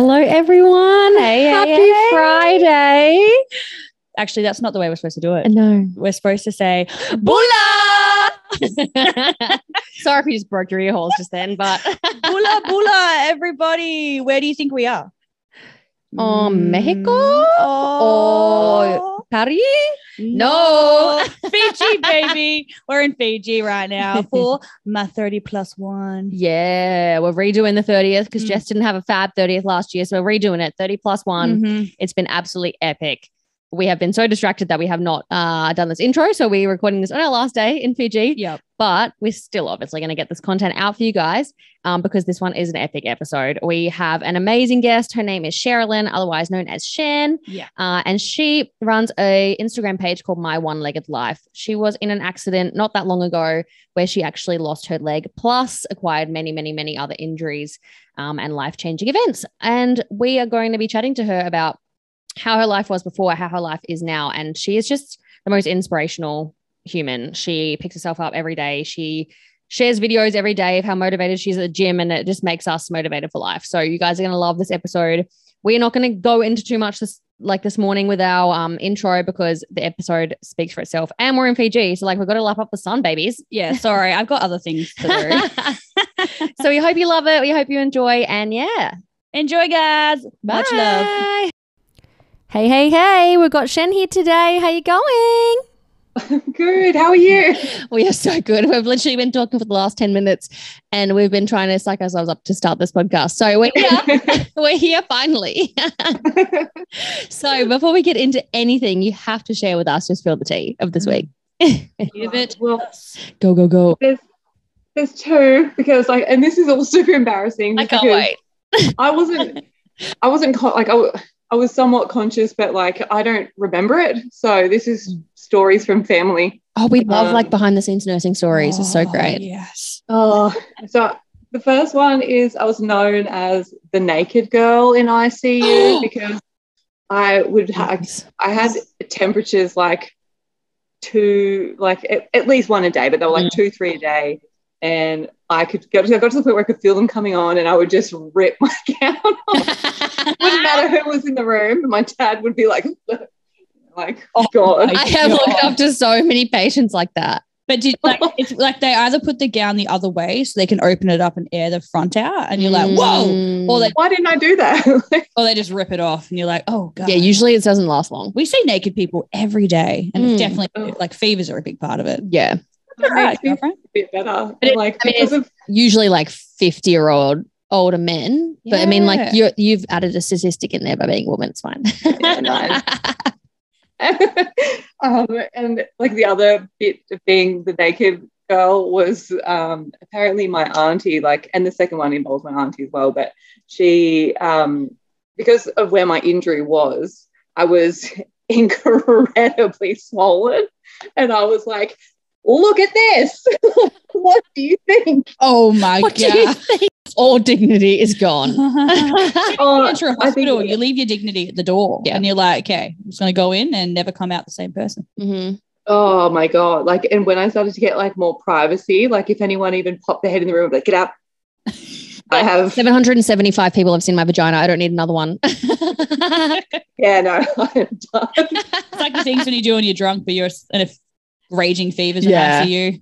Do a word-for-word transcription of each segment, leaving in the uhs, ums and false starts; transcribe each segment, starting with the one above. Hello, everyone. Hey, Happy hey, Friday. Hey. Actually, that's not the way we're supposed to do it. No. We're supposed to say, Bula! Sorry if you just broke your ear holes just then, but... Bula, Bula, everybody. Where do you think we are? Oh, mm. Mexico? Oh. Or Paris? No. no. Fiji, baby. We're in Fiji right now for my thirty plus one. Yeah. We're redoing the thirtieth because mm. Jess didn't have a fab thirtieth last year. So we're redoing it. thirty plus one. Mm-hmm. It's been absolutely epic. We have been so distracted that we have not uh, done this intro. So we're recording this on our last day in Fiji. Yep. But we're still obviously going to get this content out for you guys um, because this one is an epic episode. We have an amazing guest. Her name is Sherilyn, otherwise known as Shen. Yeah. Uh, and she runs a Instagram page called My One-Legged Life. She was in an accident not that long ago where she actually lost her leg, plus acquired many, many, many other injuries um, and life-changing events. And we are going to be chatting to her about how her life was before, how her life is now. And she is just the most inspirational human. She picks herself up every day. She shares videos every day of how motivated she is at the gym, and it just makes us motivated for life. So you guys are going to love this episode. We're not going to go into too much this, like this morning with our um, intro because the episode speaks for itself, and we're in Fiji. So like we've got to lap up the sun, babies. Yeah. Sorry. I've got other things to do. So we hope you love it. We hope you enjoy, and yeah. Enjoy, guys. Bye. Much love. Hey, hey, hey, we've got Shen here today. How you going? Good. How are you? We are so good. We've literally been talking for the last ten minutes, and we've been trying to psych ourselves up to start this podcast. So we're here. We're here finally. So before we get into anything, you have to share with us your spill the tea of this week. Give it. Well, go, go, go. There's, there's two because like, and this is all super embarrassing. I can't wait. I wasn't, I wasn't like, I I was somewhat conscious, but like I don't remember it. So this is stories from family. Oh, we love um, like behind the scenes nursing stories. Oh, it's so great. Yes. Oh, so the first one is I was known as the naked girl in I C U because I would have I had temperatures like two, like at, at least one a day, but they were like mm. two, three a day. And I could go to, I got to the point where I could feel them coming on, and I would just rip my gown off. It wouldn't matter who was in the room. My dad would be like, like, oh, God. I have God. looked up to so many patients like that. But did, like, it's like they either put the gown the other way so they can open it up and air the front out, and you're like, whoa. Or they, why didn't I do that? Or they just rip it off and you're like, oh, God. Yeah, usually it doesn't last long. We see naked people every day, and mm. it's definitely oh. like fevers are a big part of it. Yeah. Right, a bit better. But it, like, I mean, it's of- usually like fifty-year-old older men. Yeah. But I mean, like you you've added a statistic in there by being a woman. It's fine. Yeah, nice. um, and like the other bit of being the naked girl was um, apparently my auntie. Like, and the second one involves my auntie as well. But she, um, because of where my injury was, I was incredibly swollen, and I was like, look at this. What do you think? Oh my what God. All dignity is gone. Oh, you enter a hospital, think, yeah. You leave your dignity at the door, yeah. And you're like, okay, I'm just going to go in and never come out the same person. Mm-hmm. Oh my God. Like, and when I started to get like more privacy, like if anyone even popped their head in the room, like, get out. I have seven hundred seventy-five people have seen my vagina. I don't need another one. Yeah, no, I'm done. It's like the things when you're doing, you're drunk, but you're in a raging fevers in yeah. I C U.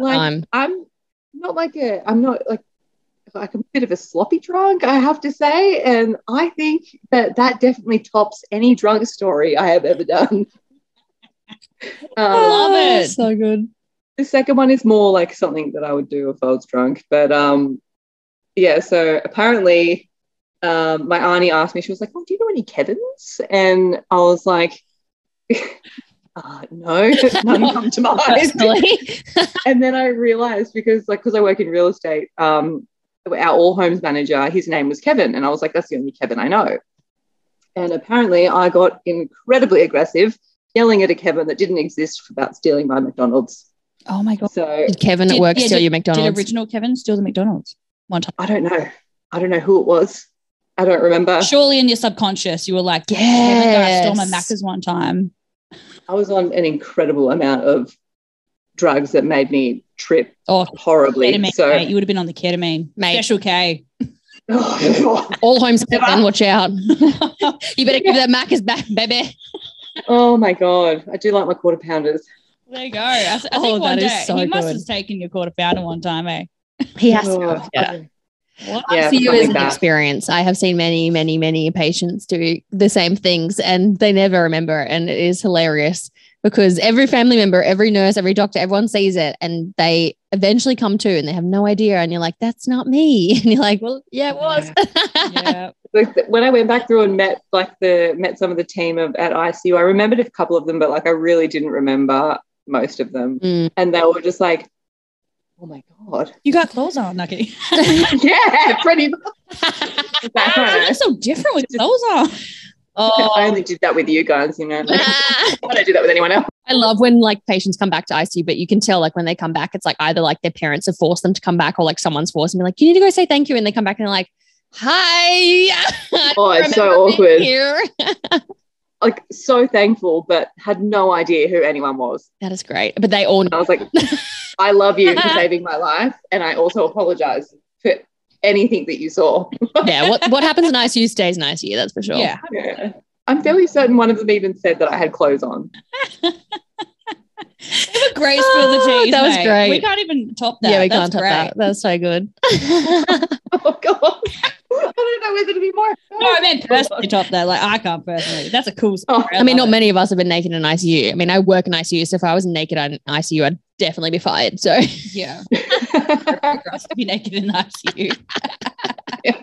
Like, I'm not like a, I'm not like, like a bit of a sloppy drunk, I have to say. And I think that that definitely tops any drunk story I have ever done. Um, I love it. So good. The second one is more like something that I would do if I was drunk. But um, yeah, so apparently um, my auntie asked me, she was like, oh, do you know any Kevins? And I was like, Uh, no, none come to mind. And then I realized because like because I work in real estate, um, our all homes manager, his name was Kevin, and I was like, that's the only Kevin I know. And apparently I got incredibly aggressive, yelling at a Kevin that didn't exist about stealing my McDonald's. Oh my God. So did Kevin at did, work yeah, steal did, your McDonald's? Did original Kevin steal the McDonald's one time? I don't know. I don't know who it was. I don't remember. Surely in your subconscious you were like, yeah, yes. Kevin, I stole my Macca's one time. I was on an incredible amount of drugs that made me trip oh, horribly. Ketamine, so mate, you would have been on the ketamine, mate. Special K. All homeschooled then, watch out. You better give that Macca's back, baby. Oh, my God. I do like my quarter pounders. There you go. I, I think oh, one day, so he must good. have taken your quarter pounder one time, eh? He has oh, to. Yeah. Well, yeah, I see you as an experience. I have seen many, many, many patients do the same things and they never remember. And it is hilarious because every family member, every nurse, every doctor, everyone sees it and they eventually come to and they have no idea. And you're like, that's not me. And you're like, well, yeah, it was. Yeah. Yeah. When I went back through and met like the met some of the team of, at I C U, I remembered a couple of them, but like I really didn't remember most of them. Mm. And they were just like, oh my God. You got clothes on, Nucky. Yeah, pretty much. You're so different with clothes on. Oh. I only did that with you guys, you know. Like, I don't do that with anyone else. I love when like patients come back to I C U, but you can tell like when they come back, it's like either like their parents have forced them to come back or like someone's forced them to be like, you need to go say thank you. And they come back and they're like, hi. Oh, it's so awkward. Here. Like so thankful, but had no idea who anyone was. That is great. But they all know. I was like, I love you for saving my life. And I also apologize for anything that you saw. Yeah. What what happens in I C U stays in I C U, that's for sure. Yeah. Yeah. I'm fairly certain one of them even said that I had clothes on. They were graceful, oh, the G's, That was mate. great. We can't even top that. Yeah, we that's can't top great. that. That was so good. Oh, God. I don't know whether to be more. No, I meant personally top that. Like, I can't personally. That's a cool story. Oh, I mean, not many of us have been naked in I C U. I mean, I work in I C U, so if I was naked in I C U, I'd definitely be fired. So, yeah. Gross to be naked in I C U. Yeah.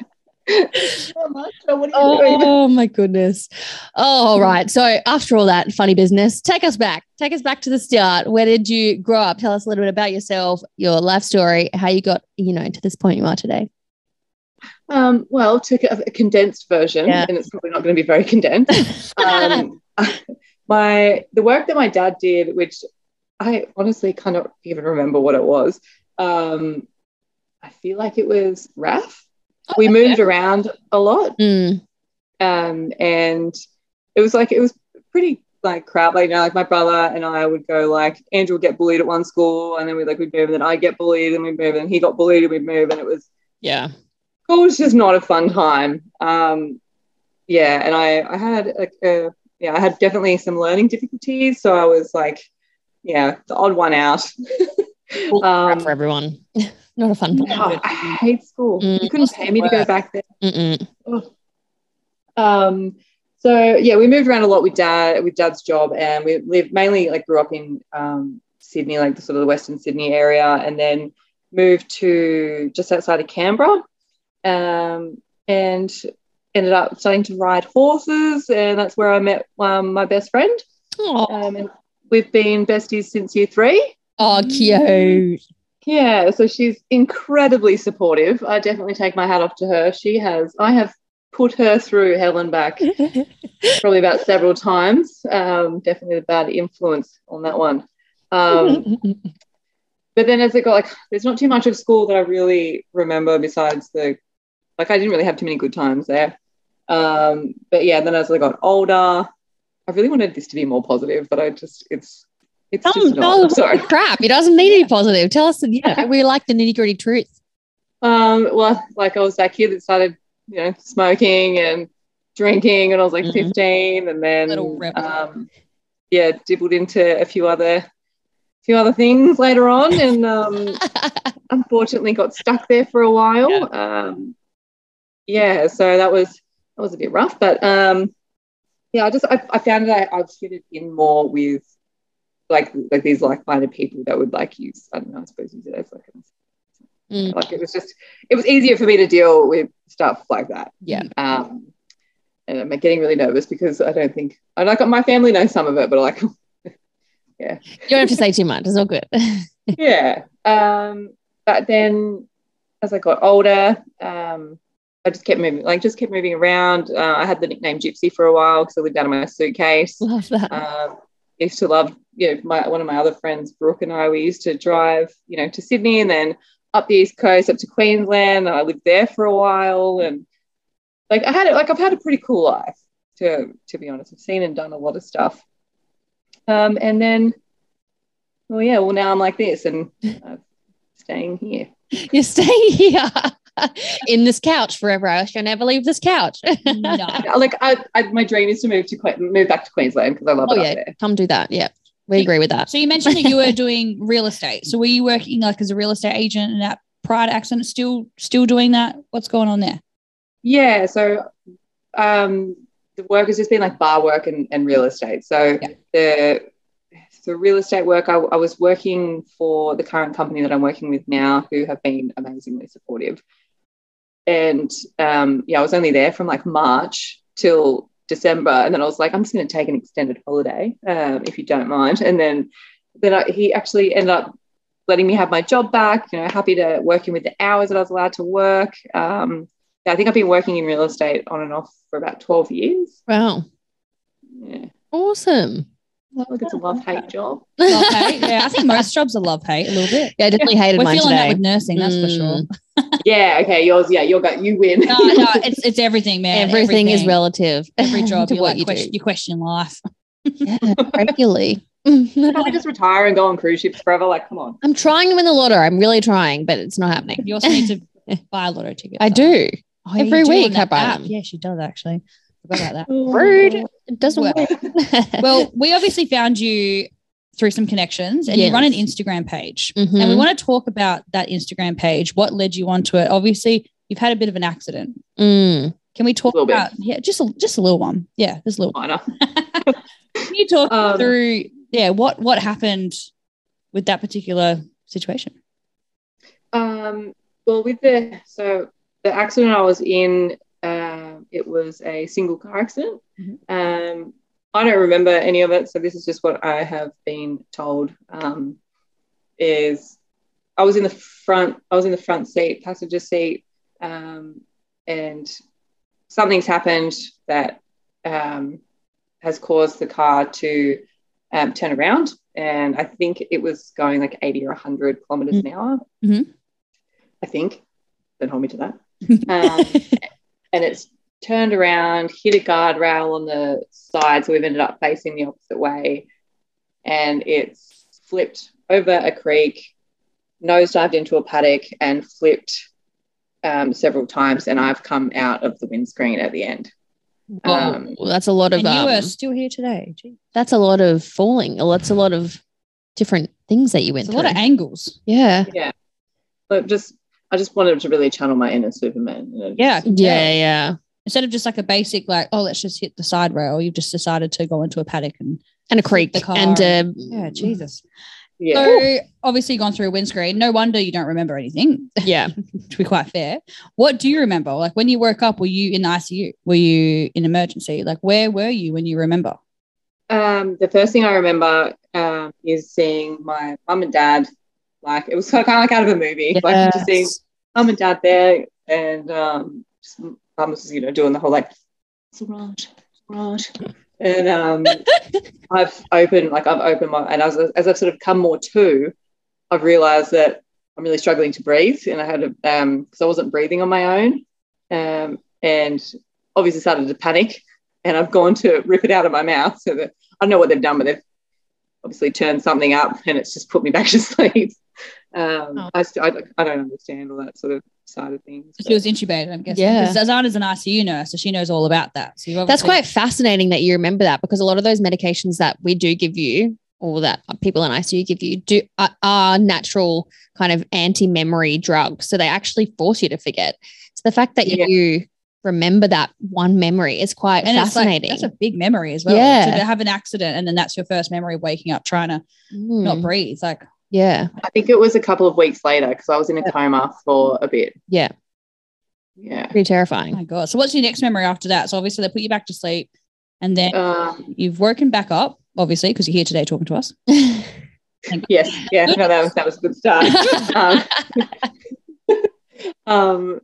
Oh my goodness. Oh, all right. So after all that funny business, take us back. Take us back to the start. Where did you grow up? Tell us a little bit about yourself, your life story, how you got, you know, to this point you are today. Um, well, took a condensed version, yeah. and it's probably not going to be very condensed. um, my the work that my dad did, which I honestly cannot even remember what it was. Um, I feel like it was R A F. We moved around a lot, mm. um, and it was like it was pretty like crap. Like, you know, like my brother and I would go like Andrew would get bullied at one school, and then we like we'd move, and then I get bullied, and we move, and he got bullied, and we move, and it was yeah, it was just not a fun time. Um, yeah, and I I had like a, yeah I had definitely some learning difficulties, so I was like yeah the odd one out. Um, for everyone. Not a fun time. No, I hate school. Mm, you couldn't pay me work. to go back there. Um, so yeah, we moved around a lot with dad, with dad's job, and we lived mainly like grew up in um, Sydney, like the sort of the Western Sydney area, and then moved to just outside of Canberra, um, and ended up starting to ride horses, and that's where I met um, my best friend. Um, and we've been besties since year three. Oh, cute. Yeah, so she's incredibly supportive. I definitely take my hat off to her. She has, I have put her through hell and back probably about several times. Um, definitely a bad influence on that one. Um, but then as it got, like, there's not too much of school that I really remember besides the, like, I didn't really have too many good times there. Um, but, yeah, then as I got older, I really wanted this to be more positive, but I just, it's, It's oh, just not. Oh, I'm sorry. Crap. It doesn't need to be positive. Tell us, yeah, we like the nitty gritty truth. Um, well, like I was that kid that started, you know, smoking and drinking, and I was like mm-hmm. fifteen, and then, um, yeah, dabbled into a few other, few other things later on, and um, unfortunately got stuck there for a while. Yeah. Um, yeah, so that was that was a bit rough, but um, yeah, I just I, I found that I, I've fitted in more with. Like, like these like-minded people that would like use, I don't know, I suppose use it as like, mm. like it was just, it was easier for me to deal with stuff like that. Yeah. Um, and I'm getting really nervous because I don't think, I like my family knows some of it, but like, yeah. You don't have to say too much. It's all good. Yeah. Um, but then as I got older, um, I just kept moving, like just kept moving around. Uh, I had the nickname Gypsy for a while because I lived out of my suitcase. Love that. Um, used to love, you know, my, one of my other friends, Brooke, and I, we used to drive, you know, to Sydney and then up the East Coast, up to Queensland, and I lived there for a while. And, like, I had it, like, I've had a pretty cool life, to to be honest. I've seen and done a lot of stuff. Um, and then, well, yeah, well, now I'm like this and I'm staying here. You're staying here. in this couch forever. I shall never leave this couch. No. Like I, I, my dream is to move to que- move back to Queensland because I love oh, it yeah. up there. Come do that. Yeah, we agree with that. So you mentioned that you were doing real estate. So were you working like as a real estate agent and that prior to accident still still doing that? What's going on there? Yeah. So um, the work has just been like bar work and, and real estate. So yeah. the So real estate work, I, I was working for the current company that I'm working with now, who have been amazingly supportive. And, um, yeah, I was only there from like March till December. And then I was like, I'm just going to take an extended holiday, um, if you don't mind. And then then I, he actually ended up letting me have my job back, you know, happy to working with the hours that I was allowed to work. Um, yeah, I think I've been working in real estate on and off for about twelve years. Wow. Yeah. Awesome. Love like it's a love-hate job. Love-hate, yeah. I think most jobs are love-hate a little bit. Yeah, I definitely hated We're mine feeling today. That with nursing, that's mm. for sure. Yeah, okay, yours, yeah, you'll go, you win. No, no, it's it's everything, man. Everything, everything. is relative. Every job, to you're what like, you, question, you question life. Yeah, regularly. Probably just retire and go on cruise ships forever, like, come on. I'm trying to win the lotto. I'm really trying, but it's not happening. You also need to buy a lotto ticket. I do. Oh, Every do week I buy app. them. Yeah, she does, actually. About that. Rude. It doesn't well, work. Well, we obviously found you through some connections and yes. you run an Instagram page. Mm-hmm. And we want to talk about that Instagram page, what led you onto it. Obviously, you've had a bit of an accident. Mm. Can we talk about bit. yeah, just a just a little one. Yeah, just a little one. Can you talk um, through yeah, what what happened with that particular situation? Um, well with the so the accident I was in, Um, it was a single car accident. Mm-hmm. Um, I don't remember any of it, so this is just what I have been told. Um, is I was in the front, I was in the front seat, passenger seat, um, and something's happened that um, has caused the car to um, turn around, and I think it was going like eighty or one hundred kilometres mm-hmm. an hour. Mm-hmm. I think. Don't hold me to that. Um, And it's turned around, hit a guardrail on the side, so we've ended up facing the opposite way. And it's flipped over a creek, nosedived into a paddock, and flipped um, several times. And I've come out of the windscreen at the end. Wow. Um, well, that's a lot of. And you um, are still here today. Gee. That's a lot of falling. That's a lot of different things that you went it's through. A lot of angles. Yeah. Yeah. But just. I just wanted to really channel my inner Superman. You know, yeah. Just, yeah, yeah, yeah. Instead of just like a basic like, oh, let's just hit the side rail, you've just decided to go into a paddock and, and a creek. The car and, and uh, yeah, Jesus. Yeah. So obviously gone through a windscreen. No wonder you don't remember anything. Yeah. To be quite fair. What do you remember? Like when you woke up, were you in the I C U? Were you in emergency? Like where were you when you remember? Um, the first thing I remember um, is seeing my mum and dad. Like it was kind of like out of a movie. Yes. Like just seeing mum and dad there, and um, just, mum was you know doing the whole like, it's alright, it's alright. And um, I've opened like I've opened my and as as I've sort of come more to, I've realised that I'm really struggling to breathe, and I had a um because I wasn't breathing on my own, um and obviously started to panic, and I've gone to rip it out of my mouth so that I don't know what they've done, but they've obviously turned something up and it's just put me back to sleep. Um, oh. I, st- I, I don't understand all that sort of side of things. She was intubated, I'm guessing. Yeah. Because Azana's an I C U nurse, so she knows all about that. So that's quite fascinating that you remember that, because a lot of those medications that we do give you or that people in I C U give you do are, are natural kind of anti-memory drugs. So they actually force you to forget. So the fact that yeah. you remember that one memory is quite and fascinating. It's like, that's a big memory as well. Yeah. So to have an accident and then that's your first memory of waking up trying to mm. not breathe. Like, yeah. I think it was a couple of weeks later because I was in a coma for a bit. Yeah. Yeah. Pretty terrifying. Oh my God. So what's your next memory after that? So obviously they put you back to sleep and then uh, you've woken back up, obviously, because you're here today talking to us. Yes. Yeah. No, that was, that was a good start. um, um,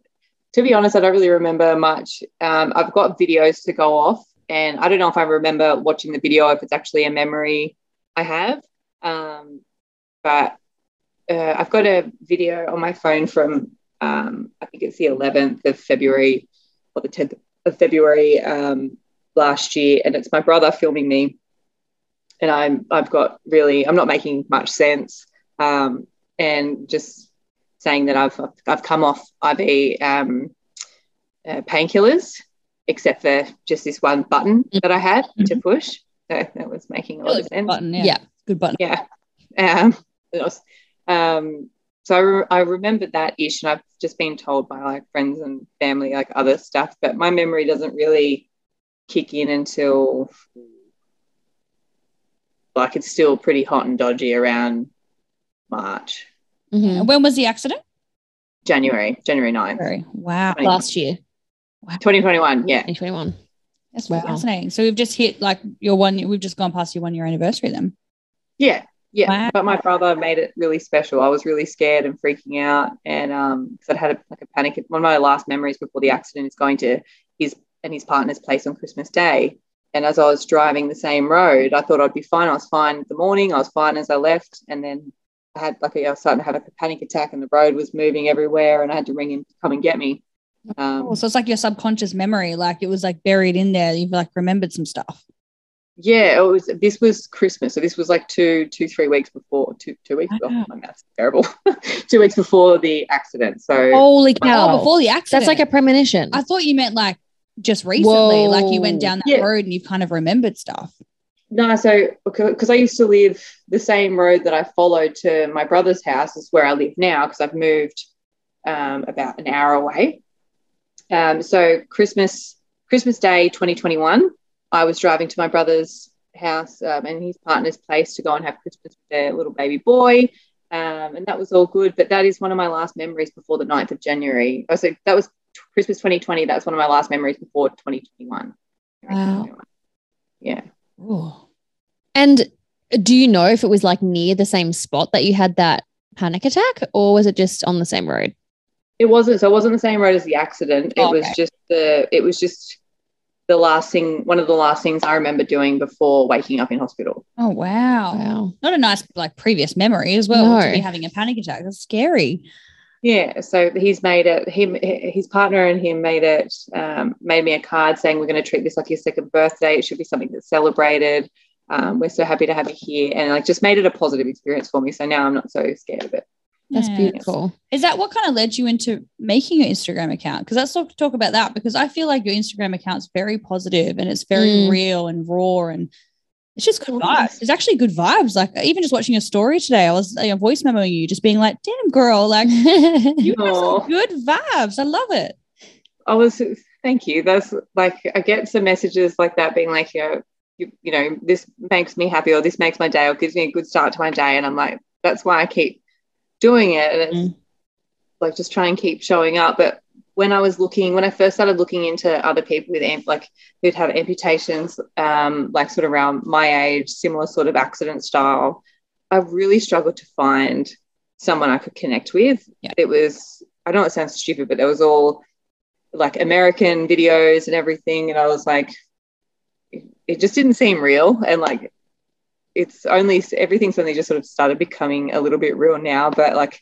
to be honest, I don't really remember much. Um, I've got videos to go off and I don't know if I remember watching the video, if it's actually a memory I have. Um But uh, I've got a video on my phone from, um, I think it's the eleventh of February or the tenth of February um, last year. And it's my brother filming me. And I'm, I've got really, I'm not making much sense. Um, and just saying that I've I've come off I V um, uh, painkillers, except for just this one button that I had mm-hmm. to push. So that was making a lot of sense. Button, yeah. yeah, good button. Yeah. Um, was, um, so I, re- I remembered that ish, and I've just been told by like friends and family like other stuff, but my memory doesn't really kick in until like it's still pretty hot and dodgy around March. Mm-hmm. When was the accident? January, January ninth. January. Wow. twenty Last year. Wow. twenty twenty-one, yeah. twenty twenty-one. That's wow. fascinating. So we've just hit like your one, we've just gone past your one year anniversary then. Yeah, yeah. Wow. But my brother made it really special. I was really scared and freaking out, and um, because I'd had a, like a panic. One of my last memories before the accident is going to his and his partner's place on Christmas Day. And as I was driving the same road, I thought I'd be fine. I was fine the morning. I was fine as I left, and then I had like a, I was starting to have like a panic attack, and the road was moving everywhere, and I had to ring him to come and get me. Um, oh, so it's like your subconscious memory, like it was like buried in there. You've like remembered some stuff. Yeah, it was. This was Christmas, so this was like two, two, three weeks before. Two, two weeks. Wow. Oh, my math's terrible. Two weeks before the accident. So holy cow! Oh, before the accident, that's like a premonition. I thought you meant like just recently, Whoa. like you went down that yeah. road and you've kind of remembered stuff. No, so because I used to live the same road that I followed to my brother's house is where I live now, because I've moved um, about an hour away. Um, so Christmas, Christmas Day, twenty twenty-one, I was driving to my brother's house um, and his partner's place to go and have Christmas with their little baby boy, um, and that was all good. But that is one of my last memories before the ninth of January. Oh, so that was Christmas twenty twenty. That's one of my last memories before twenty twenty-one. Wow. Yeah. Ooh. And do you know if it was like near the same spot that you had that panic attack, or was it just on the same road? It wasn't. So it wasn't the same road as the accident. It okay. was just the. It was just the last thing. One of the last things I remember doing before waking up in hospital. Oh wow! Wow. Not a nice like previous memory as well. No. To be having a panic attack. That's scary. Yeah. So he's made it. Him, his partner, and him made it. Um, made me a card saying we're going to treat this like your second birthday. It should be something that's celebrated. Um, we're so happy to have you here, and like just made it a positive experience for me. So now I'm not so scared of it. That's yeah. beautiful. Is that what kind of led you into making your Instagram account? Because let's talk, talk about that, because I feel like your Instagram account's very positive and it's very mm. real and raw, and it's just good vibes. It's actually good vibes. Like even just watching your story today, I was like, voice memoing you, just being like, "Damn girl, like you have some good vibes." I love it. I was thank you. That's like I get some messages like that, being like, you know, you, you know, this makes me happy, or this makes my day, or gives me a good start to my day, and I'm like, that's why I keep doing it, and it's mm. like just try and keep showing up. But when I was looking when I first started looking into other people with amp- like who'd have amputations um like sort of around my age, similar sort of accident style, I really struggled to find someone I could connect with. yeah. It was, I know it sounds stupid, but it was all like American videos and everything, and I was like, it, it just didn't seem real, and like it's only everything's only just sort of started becoming a little bit real now, but like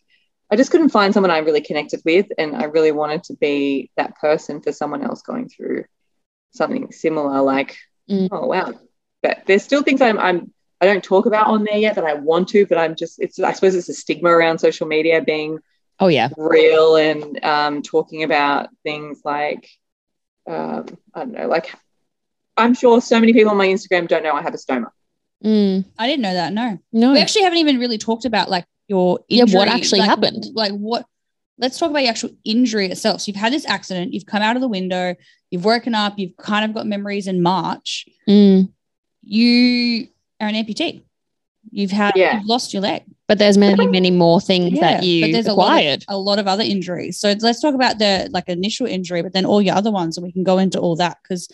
I just couldn't find someone I really connected with, and I really wanted to be that person for someone else going through something similar. Like mm. oh wow, but there's still things I'm I'm I don't talk about on there yet that I want to, but I'm just it's I suppose it's a stigma around social media being oh yeah real and um, talking about things like um, I don't know, like I'm sure so many people on my Instagram don't know I have a stoma. Mm. I didn't know that. No, no. We actually haven't even really talked about like your injury. Yeah, what actually like, happened? Like what? Let's talk about your actual injury itself. So you've had this accident. You've come out of the window. You've woken up. You've kind of got memories in March. Mm. You are an amputee. You've had yeah. you've lost your leg. But there's many, many more things yeah. that you but there's acquired. A lot, of, a lot of other injuries. So let's talk about the like initial injury, but then all your other ones, and we can go into all that because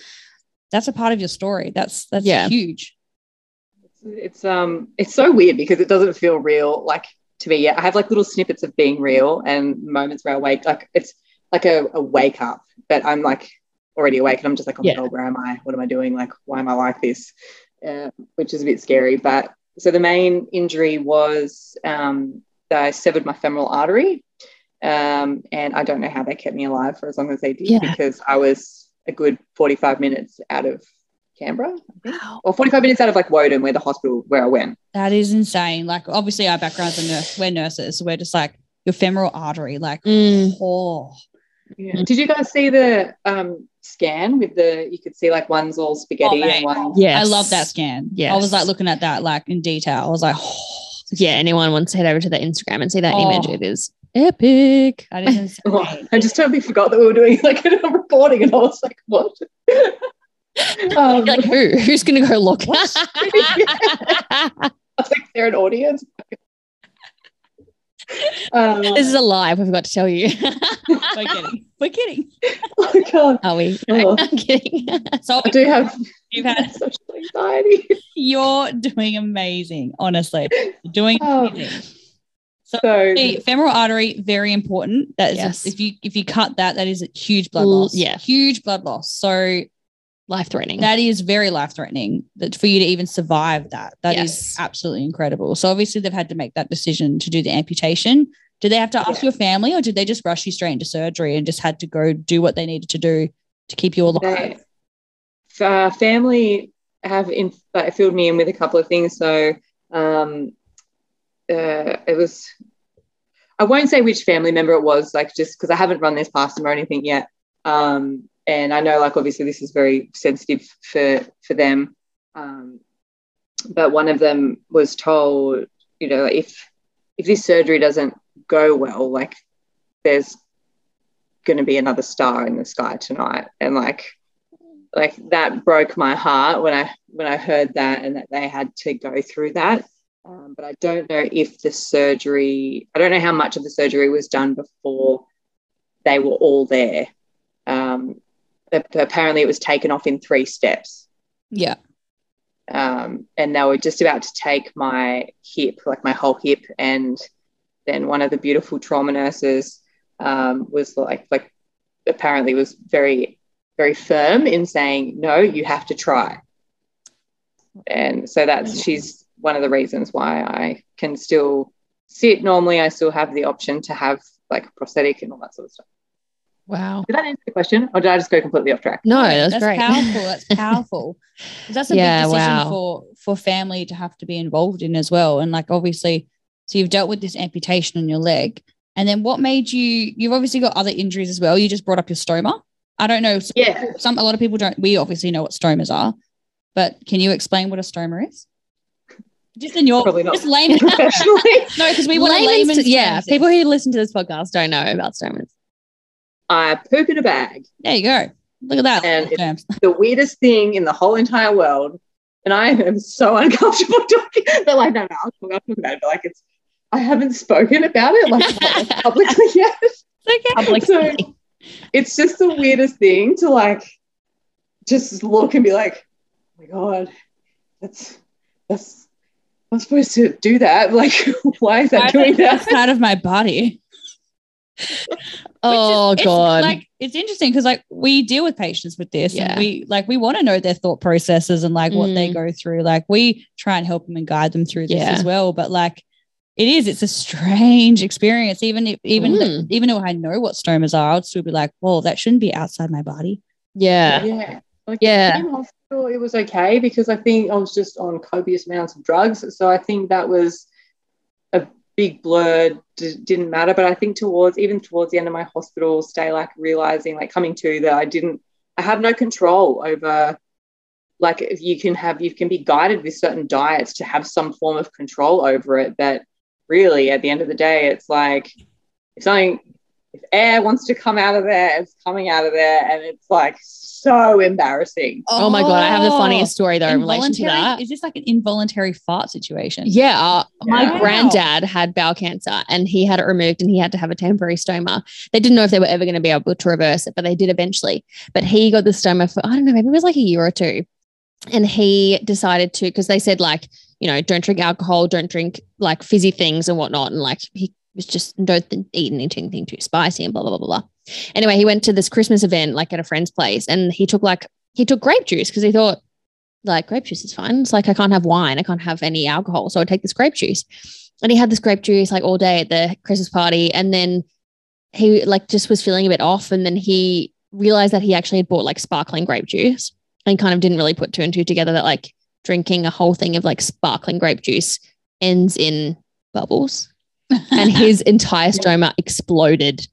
that's a part of your story. That's that's yeah. huge. It's um it's so weird because it doesn't feel real like to me yet. I have like little snippets of being real and moments where I wake like it's like a, a wake up, but I'm like already awake and I'm just like, oh yeah. my God, where am I? What am I doing? Like, why am I like this? Uh, which is a bit scary. But so the main injury was um that I severed my femoral artery, um and I don't know how they kept me alive for as long as they did yeah. because I was a good forty-five minutes out of Canberra, I think. Wow. Or forty-five minutes out of like Woden, where the hospital where I went. That is insane. Like obviously our background's a nurse, we're nurses, so we're just like your femoral artery, like, mm. oh. Yeah. Did you guys see the um, scan with the, you could see like one's all spaghetti oh, and one? Yes. I love that scan. Yeah, I was like looking at that like in detail. I was like, oh. Yeah, anyone wants to head over to the Instagram and see that oh. image. It is epic. I didn't see oh, I just totally forgot that we were doing like a recording and I was like, what? um, like who? Who's going to go look? What? I was like, they're an audience. Um, this is a lie. We forgot to tell you. We're kidding. We're kidding. Oh my God. Are we? Oh. I'm kidding. So I do have. You've had social anxiety. You're doing amazing. Honestly, you're doing amazing. So, so the femoral artery, very important. That is yes. if you if you cut that, that is a huge blood loss. Yeah, huge blood loss. So life threatening. That is very life threatening. That for you to even survive that, that yes. is absolutely incredible. So obviously they've had to make that decision to do the amputation. Did they have to ask yeah. your family, or did they just rush you straight into surgery and just had to go do what they needed to do to keep you alive? They, uh, family have in, uh, filled me in with a couple of things. So um, uh, it was, I won't say which family member it was, like just because I haven't run this past them or anything yet. Um, and I know, like, obviously this is very sensitive for, for them. Um, but one of them was told, you know, if if this surgery doesn't go well, like there's going to be another star in the sky tonight. And like like that broke my heart when I when I heard that, and that they had to go through that. Um, but I don't know if the surgery, I don't know how much of the surgery was done before they were all there. Um, apparently it was taken off in three steps. Yeah. Um, and they were just about to take my hip, like my whole hip, and then one of the beautiful trauma nurses um, was like, like apparently was very, very firm in saying, no, you have to try. And so that's, she's one of the reasons why I can still sit normally. I still have the option to have like a prosthetic and all that sort of stuff. Wow. Did that answer the question, or did I just go completely off track? No, that's, that's great. Powerful. That's powerful. That's a yeah, big decision wow. for, for family to have to be involved in as well. And like, obviously, so you've dealt with this amputation on your leg, and then what made you, you've obviously got other injuries as well. You just brought up your stoma. I don't know. Some, yeah. Some, a lot of people don't, we obviously know what stomas are, but can you explain what a stoma is? Just in your Probably not just layman. No, because we want layman. Yeah. People who listen to this podcast don't know about stomas. I poop in a bag. There you go. Look at that. And it's the weirdest thing in the whole entire world. And I am so uncomfortable talking. They're like, no, no, I'll talk about it. But like, it's, I haven't spoken about it like, like publicly yet. Okay. Publicly. So it's just the weirdest thing to like just look and be like, oh my God, that's that's I'm supposed to do that. Like, why is that I doing that? That's out of my body. Oh is, God. It's like, it's interesting because like we deal with patients with this yeah. and we like we want to know their thought processes and like mm. what they go through. Like we try and help them and guide them through this yeah. as well. But like it is, it's a strange experience. Even if even mm. even though I know what stomas are, I would still be like, well, that shouldn't be outside my body. Yeah. Yeah. Like yeah. in hospital it was okay because I think I was just on copious amounts of drugs. So I think that was a big blur, d- didn't matter. But I think towards even towards the end of my hospital stay, like realizing, like coming to that I didn't, I have no control over, like if you can have, you can be guided with certain diets to have some form of control over it. But really at the end of the day, it's like if something, if air wants to come out of there, it's coming out of there, and it's like so embarrassing. Oh, oh my God, I have the funniest story though in relation to that. Is this like an involuntary fart situation? Yeah, uh, yeah. My wow. granddad had bowel cancer and he had it removed and he had to have a temporary stoma. They didn't know if they were ever going to be able to reverse it, but they did eventually. But he got the stoma for, I don't know, maybe it was like a year or two. And he decided to, because they said like, you know, don't drink alcohol, don't drink like fizzy things and whatnot. And like he was just, don't eat anything too spicy and blah, blah, blah, blah. Anyway, he went to this Christmas event like at a friend's place and he took like, he took grape juice because he thought like grape juice is fine. It's like, I can't have wine. I can't have any alcohol. So I take this grape juice. And he had this grape juice like all day at the Christmas party. And then he like just was feeling a bit off. And then he realized that he actually had bought like sparkling grape juice and kind of didn't really put two and two together that like drinking a whole thing of like sparkling grape juice ends in bubbles. and his entire stroma exploded.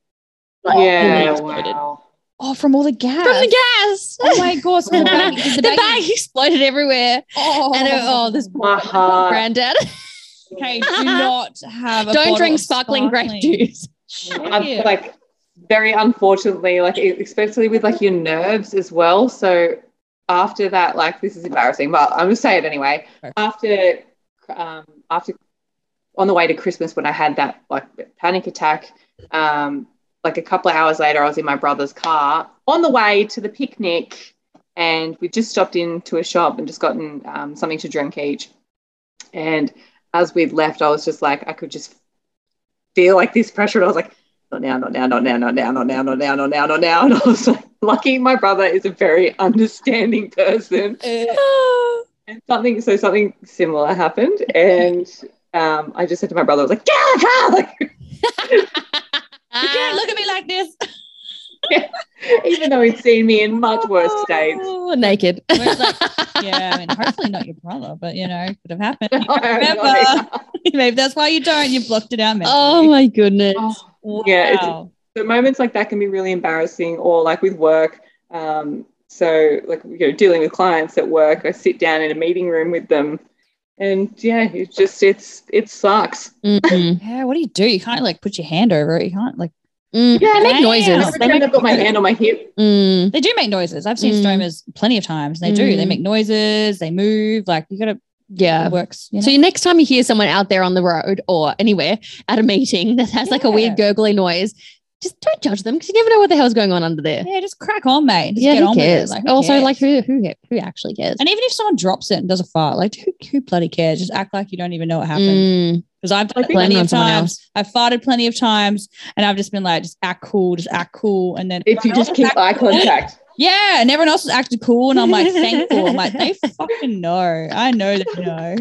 Like, yeah, exploded. Wow. Oh, from all the gas. From the gas. Oh, my gosh. The bag, the bag, the bag exploded everywhere. Oh, and it, oh this my heart. Granddad. Okay, do not have a Don't drink sparkling, sparkling grape juice. I'm, like, very unfortunately, like, especially with, like, your nerves as well. So after that, like, this is embarrassing, but I'm going to say it anyway. After, um, after on the way to Christmas when I had that, like, panic attack, um, like a couple of hours later, I was in my brother's car on the way to the picnic, and we just stopped into a shop and just gotten um, something to drink each. And as we'd left, I was just like, I could just feel like this pressure. And I was like, not now, not now, not now, not now, not now, not now, not now, not now. And I was like, lucky my brother is a very understanding person. And something, so something similar happened. And um, I just said to my brother, I was like, get out of the car. You can't look at me like this. Yeah. Even though he's seen me in much worse states. Oh, naked. Like, yeah, I mean, hopefully not your brother, but, you know, it could have happened. You don't remember. No, maybe that's why you don't. You blocked it out mentally. Oh, my goodness. Oh, wow. Yeah. It's, so moments like that can be really embarrassing, or, like, with work. Um, so, like, you know, dealing with clients at work, I sit down in a meeting room with them. And yeah, it just it's it sucks. Mm-hmm. Yeah, what do you do? You can't, like, put your hand over it. You can't, like, mm. yeah, make noises. They make, I've got my hand on my hip. Mm. They do make noises. I've seen mm. stromas plenty of times. They mm. do. They make noises. They move. Like, you gotta. Yeah, it works. You know? So your next time you hear someone out there on the road or anywhere at a meeting that has yeah. like a weird gurgly noise, just don't judge them, because you never know what the hell's going on under there. Yeah, just crack on, mate. Just yeah, get who on cares? With it. Like, who also, cares? Like, who who who actually cares? And even if someone drops it and does a fart, like, who who bloody cares? Just act like you don't even know what happened. Because mm. I've done it plenty of times. I've farted plenty of times, and I've just been like, just act cool, just act cool, and then if you just keep eye contact. Yeah, and everyone else is acting cool, and I'm like thankful. I'm like, they fucking know. I know they know,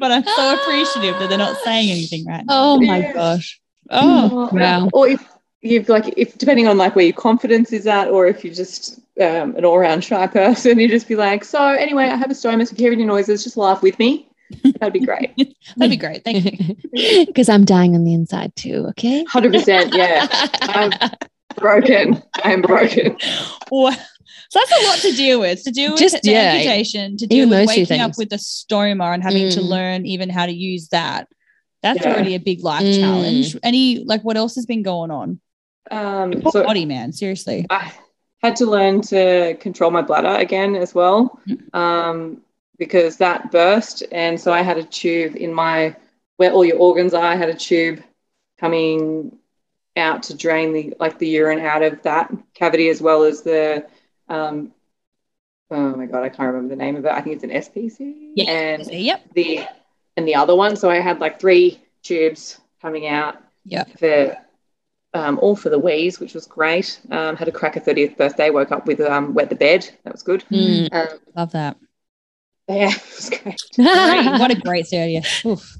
but I'm so appreciative that they're not saying anything right now. Oh my gosh. Oh wow! Or if you've like, if depending on like where your confidence is at, or if you're just um, an all-round shy person, you just be like, so anyway, I have a stroma. So if you hear any noises, just laugh with me. That'd be great. That'd be great. Thank you. Because I'm dying on the inside too. Okay. one hundred percent. Yeah. I'm broken. I'm broken. Well, so that's a lot to deal with. To deal with just, the yeah, amputation. To deal with waking things. Up with a stroma and having mm. to learn even how to use that. That's yeah. already a big life mm. challenge. Any, like, what else has been going on? Um, so body, man, seriously. I had to learn to control my bladder again as well, mm-hmm. um, because that burst. And so I had a tube in my, where all your organs are, I had a tube coming out to drain the, like, the urine out of that cavity, as well as the, um, oh my God, I can't remember the name of it. I think it's an S P C. Yeah. And yep. the, and the other one. So I had like three tubes coming out, yeah, for um, all for the wheeze, which was great. Um, had a cracker thirtieth birthday, woke up with um, wet the bed. That was good. Mm, um, love that. Yeah, it was great. Great. What a great thirtieth.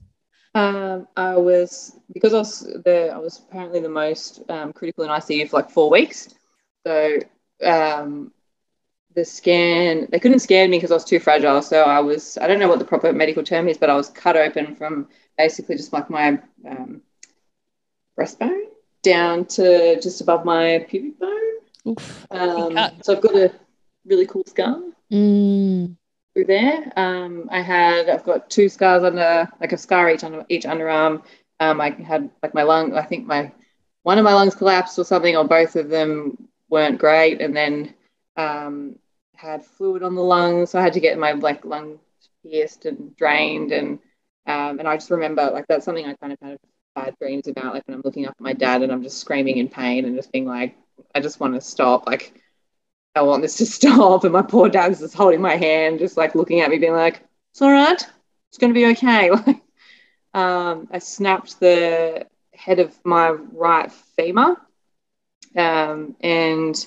Um, I was, because I was the, I was apparently the most um, critical in I C U for like four weeks. So um, the scan, they couldn't scan me because I was too fragile. So I was, I don't know what the proper medical term is, but I was cut open from basically just like my um, breastbone down to just above my pubic bone. Oof, um, so I've got a really cool scar mm. through there. Um, I had, I've got two scars under, like a scar each under each underarm. Um, I had like my lung, I think my, one of my lungs collapsed or something, or both of them weren't great. And then um had fluid on the lungs, so I had to get my like lung pierced and drained, and um and I just remember like that's something I kind of had bad dreams about, like when I'm looking up at my dad and I'm just screaming in pain and just being like, I just want to stop, like I want this to stop, and my poor dad's just holding my hand, just like looking at me being like, it's all right, it's gonna be okay. Like um I snapped the head of my right femur, um and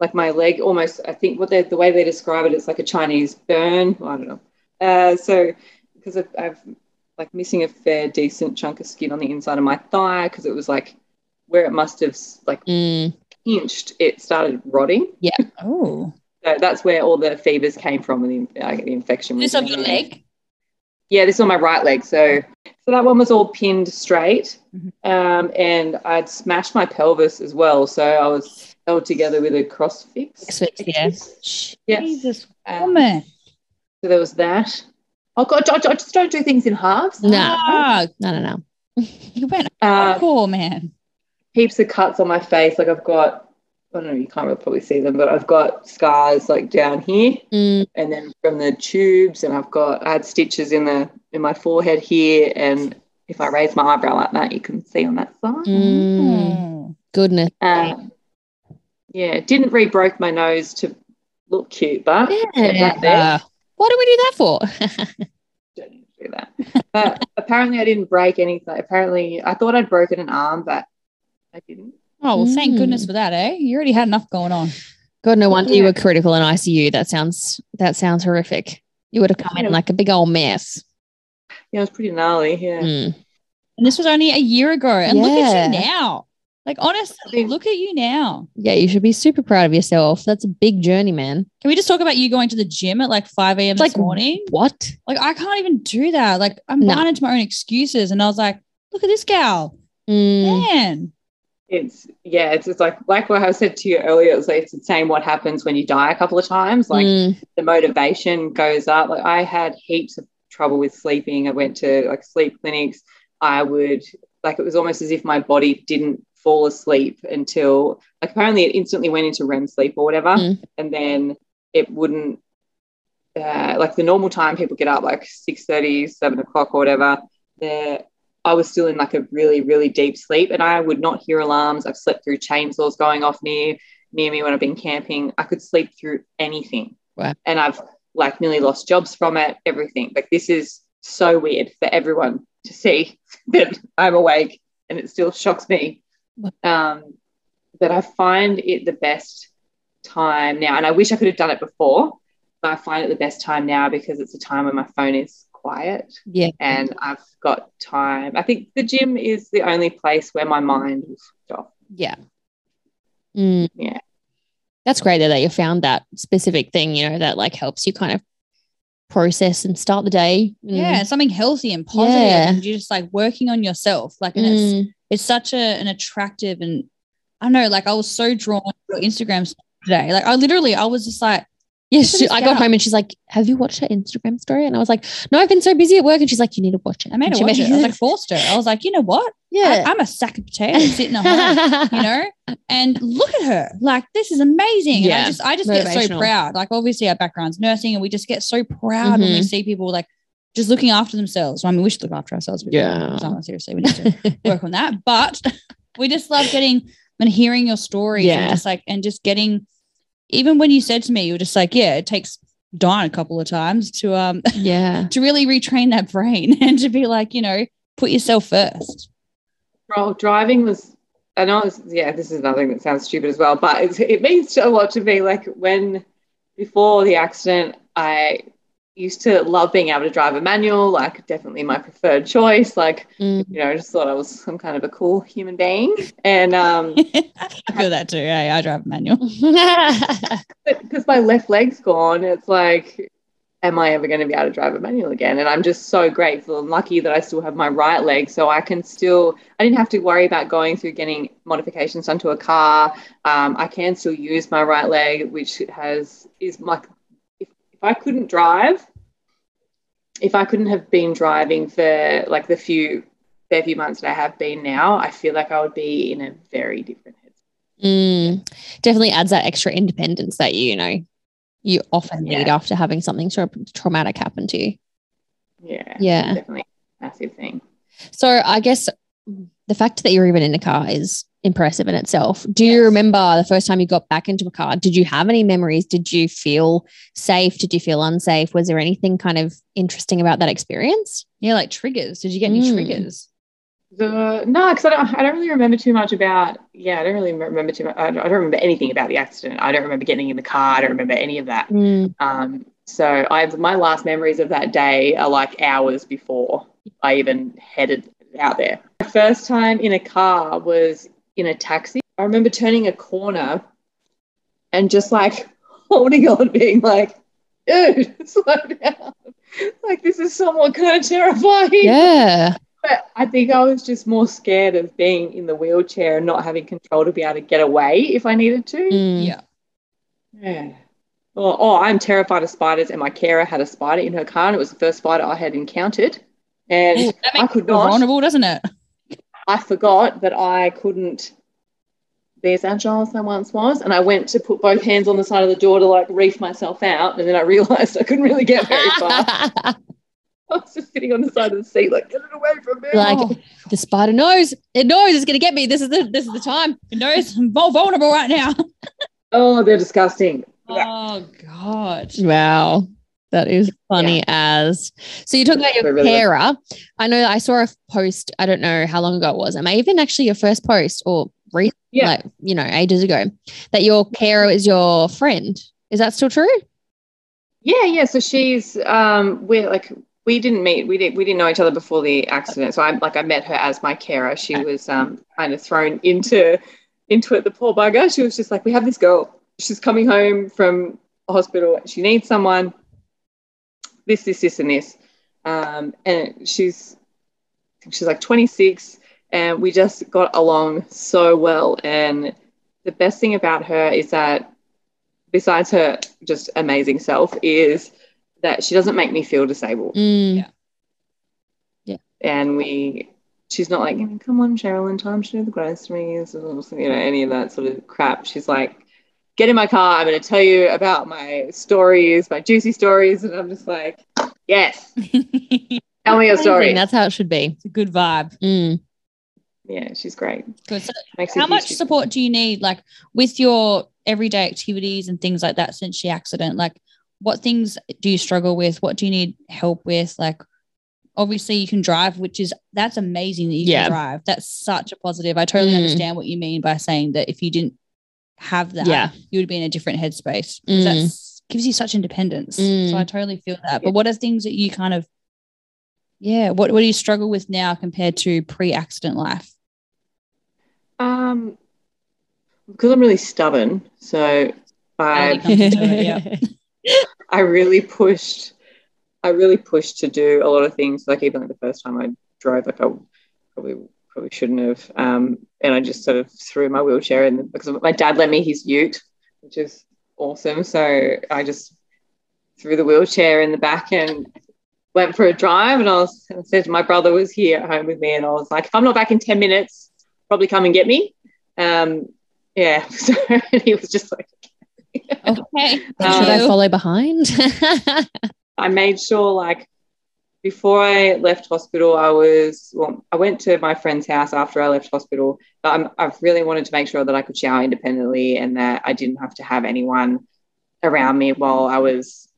like my leg almost, I think what they, the way they describe it, it's like a Chinese burn. Well, I don't know. Uh, so because I've, I've like missing a fair decent chunk of skin on the inside of my thigh, because it was like where it must have like mm. pinched, it started rotting. Yeah. Oh. So that's where all the fevers came from, and the, uh, the infection. Was this on your leg? Yeah, this is on my right leg. So So that one was all pinned straight, mm-hmm. um, and I'd smashed my pelvis as well. So I was held together with a crossfix. Yes. Yeah. Jesus, woman. Um, so there was that. Oh God, I, I just don't do things in halves. No, oh. no, no, no. You went uh, hardcore, man. Heaps of cuts on my face. Like I've got, I don't know, you can't really probably see them, but I've got scars like down here, mm. and then from the tubes, and I've got I had stitches in the in my forehead here, and if I raise my eyebrow like that, you can see on that side. Mm. Goodness. Um, yeah, didn't re-broke my nose to look cute, but yeah. Uh, why do we do that for? Don't need to do that. But apparently, I didn't break anything. Apparently, I thought I'd broken an arm, but I didn't. Oh, well, thank mm. goodness for that, eh? You already had enough going on. God, no wonder yeah. you were critical in I C U. That sounds that sounds horrific. You would have come in like a big old mess. Yeah, it was pretty gnarly, yeah. Mm. And this was only a year ago. And yeah. look at you now. Like, honestly, look at you now. Yeah, you should be super proud of yourself. That's a big journey, man. Can we just talk about you going to the gym at like five a.m. like, this morning? What? Like, I can't even do that. Like, I'm no. buying into my own excuses. And I was like, look at this gal. Mm. Man. It's yeah, it's it's like like what I said to you earlier. It's like it's the same what happens when you die a couple of times. Like mm. the motivation goes up. Like I had heaps of trouble with sleeping. I went to like sleep clinics. I would like it was almost as if my body didn't fall asleep until like apparently it instantly went into REM sleep or whatever, mm. and then it wouldn't uh, like the normal time people get up like six thirty, seven o'clock or whatever. The I was still in like a really, really deep sleep and I would not hear alarms. I've slept through chainsaws going off near near me when I've been camping. I could sleep through anything. Wow. And I've like nearly lost jobs from it, everything. Like this is so weird for everyone to see that I'm awake and it still shocks me. Um, but I find it the best time now. And I wish I could have done it before, but I find it the best time now because it's a time when my phone is quiet, yeah, and I've got time. I think the gym is the only place where my mind will stop. Yeah, mm. yeah, that's great that you found that specific thing. You know that like helps you kind of process and start the day. Mm. Yeah, something healthy and positive, yeah. and you're just like working on yourself. Like, and mm. it's it's such a, an attractive and I don't know. Like, I was so drawn to your Instagram today. Like, I literally, I was just like. Yes, yeah, I got home and she's like, have you watched her Instagram story? And I was like, no, I've been so busy at work. And she's like, you need to watch it. I made her watch it. I was like, forced her. I was like, you know what? Yeah. I, I'm a sack of potatoes sitting at home, you know? And look at her. Like, this is amazing. Yeah. And I just, I just get so proud. Like, obviously our background's nursing and we just get so proud mm-hmm. when we see people like just looking after themselves. I mean, we should look after ourselves. Yeah. No, seriously, we need to work on that. But we just love getting and hearing your stories yeah. and just like, and just getting, even when you said to me, you were just like, yeah, it takes dying a couple of times to um yeah to really retrain that brain and to be like, you know, put yourself first. Well, driving was, I know, it's, yeah, this is nothing that sounds stupid as well, but it's, it means a lot to me. Like when, before the accident, I used to love being able to drive a manual, like definitely my preferred choice. Like, mm. you know, I just thought I was some kind of a cool human being. And um, I feel that too. Hey, I drive a manual. Because my left leg's gone, it's like, am I ever going to be able to drive a manual again? And I'm just so grateful and lucky that I still have my right leg. So I can still, I didn't have to worry about going through getting modifications done to a car. Um, I can still use my right leg, which has, is my, I couldn't drive, if I couldn't have been driving for like the few fair few months that I have been now, I feel like I would be in a very different headspace. Mm, definitely adds that extra independence that you, you know, you often yeah. need after having something sort of traumatic happen to you. Yeah. Yeah. Definitely a massive thing. So I guess the fact that you're even in a car is impressive in itself. Do yes. you remember the first time you got back into a car? Did you have any memories? Did you feel safe? Did you feel unsafe? Was there anything kind of interesting about that experience? Yeah, like triggers. Did you get mm. any triggers? The, no, because I don't, I don't really remember too much about, yeah, I don't really remember too much. I don't, I don't remember anything about the accident. I don't remember getting in the car. I don't remember any of that. Mm. Um, so I have, my last memories of that day are like hours before I even headed out there. My first time in a car was in a taxi. I remember turning a corner and just like holding on, being like, dude, slow down. Like, this is somewhat kind of terrifying. Yeah. But I think I was just more scared of being in the wheelchair and not having control to be able to get away if I needed to. Mm. Yeah. Yeah. Well, oh, I'm terrified of spiders, and my carer had a spider in her car, and it was the first spider I had encountered. And Ooh, that makes I could not, vulnerable, doesn't it? I forgot that I couldn't be as agile as I once was, and I went to put both hands on the side of the door to, like, reef myself out, and then I realised I couldn't really get very far. I was just sitting on the side of the seat, like, get it away from me. Like, oh. The spider knows. It knows it's going to get me. This is the this is the time. It knows I'm vulnerable right now. Oh, they're disgusting. Oh, God. Wow. That is funny yeah. as. So you talk about your carer. I know I saw a post, I don't know how long ago it was. Am I even actually your first post or recent, yeah. like, you know, ages ago, that your carer is your friend. Is that still true? Yeah, yeah. So she's, um, we're like, we didn't meet, we didn't, we didn't know each other before the accident. So I like, I met her as my carer. She was um, kind of thrown into, into it, the poor bugger. She was just like, we have this girl. She's coming home from a hospital. She needs someone, this, this, this, and this. Um, and she's she's like twenty-six, and we just got along so well. And the best thing about her is that, besides her just amazing self, is that she doesn't make me feel disabled. Mm. Yeah. Yeah. And we... she's not like, come on, Sherilyn, time to do the groceries, or, you know, any of that sort of crap. She's like, get in my car, I'm going to tell you about my stories, my juicy stories. And I'm just like, yes, tell me your story. That's how it should be. It's a good vibe. Mm. Yeah, she's great. Good. So how much support do you need, like, with your everyday activities and things like that since the accident? Like, what things do you struggle with? What do you need help with? Like, obviously you can drive, which is, that's amazing that you yeah. can drive. That's such a positive. I totally mm. understand what you mean by saying that if you didn't have that, yeah. you would be in a different headspace. Mm. That gives you such independence. Mm. So I totally feel that. But what are things that you kind of, yeah, what, what do you struggle with now compared to pre-accident life? Um, because I'm really stubborn. So I, it, yeah. I really pushed, I really pushed to do a lot of things. Like, even like the first time I drove, like I probably Probably shouldn't have, um, and I just sort of threw my wheelchair in, because my dad lent me his ute, which is awesome. So I just threw the wheelchair in the back and went for a drive. And I was, I said my brother was here at home with me, and I was like, if I'm not back in ten minutes, probably come and get me. Um, yeah, so he was just like, okay, um, should I follow behind? I made sure, like, before I left hospital, I was, well, I went to my friend's house after I left hospital, but I'm, I've really wanted to make sure that I could shower independently and that I didn't have to have anyone around me while I was,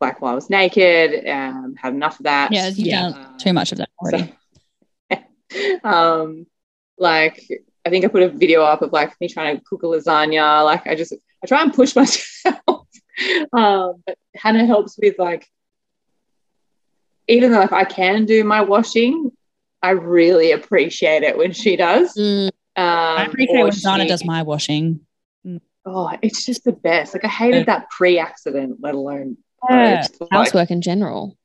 like, while I was naked. Um, had enough of that. Yeah, you've yeah. done um, too much of that already. So, um, like, I think I put a video up of, like, me trying to cook a lasagna. Like, I just, I try and push myself. um, but Hannah helps with, like, even though, like, I can do my washing, I really appreciate it when she does. Mm. Um, I appreciate when Donna she, does my washing. Oh, it's just the best. Like, I hated that pre-accident, let alone yeah. like, housework in general.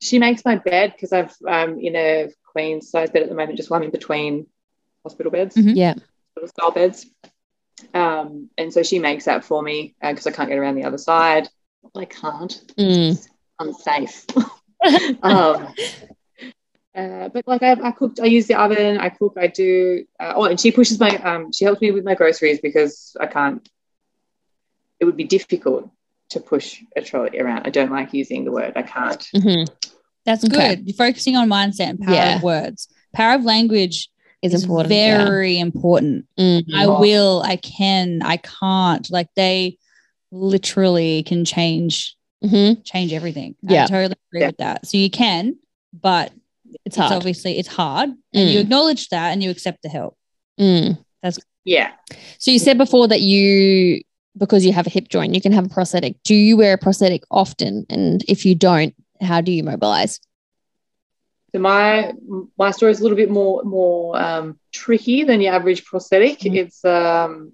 She makes my bed, because I've um in a queen size bed at the moment, just one in between hospital beds. Mm-hmm. Yeah, hospital style beds. Um, and so she makes that for me because uh, I can't get around the other side. I can't. Mm. Unsafe. um, uh, but like I, I cooked, I use the oven, I cook, I do. Uh, oh, and she pushes my, um, she helps me with my groceries, because I can't, it would be difficult to push a trolley around. I don't like using the word, I can't. Mm-hmm. That's okay. Good. You're focusing on mindset and power yeah. of words. Power of language is, is important. Very yeah. important. Mm-hmm. I will, I can, I can't. Like, they literally can change. Mm-hmm. Change everything. Yeah. I totally agree yeah. with that. So you can, but it's, it's hard. Obviously it's hard, mm. and you acknowledge that and you accept the help. Mm. That's yeah. So you said before that you, because you have a hip joint, you can have a prosthetic. Do you wear a prosthetic often? And if you don't, how do you mobilize? So my my story is a little bit more more um, tricky than your average prosthetic. Mm. It's um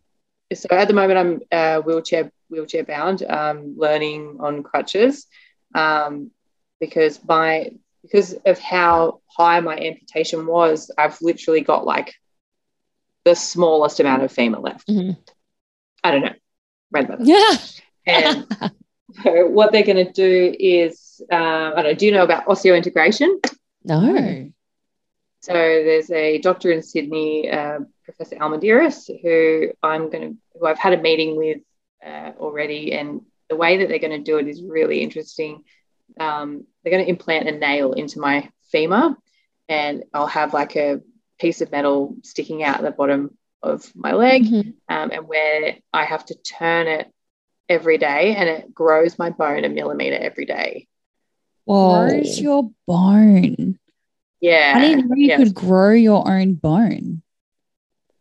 so at the moment I'm uh, wheelchair. wheelchair bound, um, learning on crutches, um, because my because of how high my amputation was, I've literally got like the smallest amount of femur left. Mm-hmm. I don't know. Read about it. Yeah. And so what they're going to do is, um, I don't know, do you know about osseointegration? No. So there's a doctor in Sydney, uh, Professor Almendiras, who I'm going to, who I've had a meeting with uh, already, and the way that they're going to do it is really interesting. Um, they're going to implant a nail into my femur, and I'll have like a piece of metal sticking out at the bottom of my leg, mm-hmm. um, and where I have to turn it every day, and it grows my bone a millimeter every day. Whoa. Grows your bone? Yeah. I didn't know you yeah. could grow your own bone.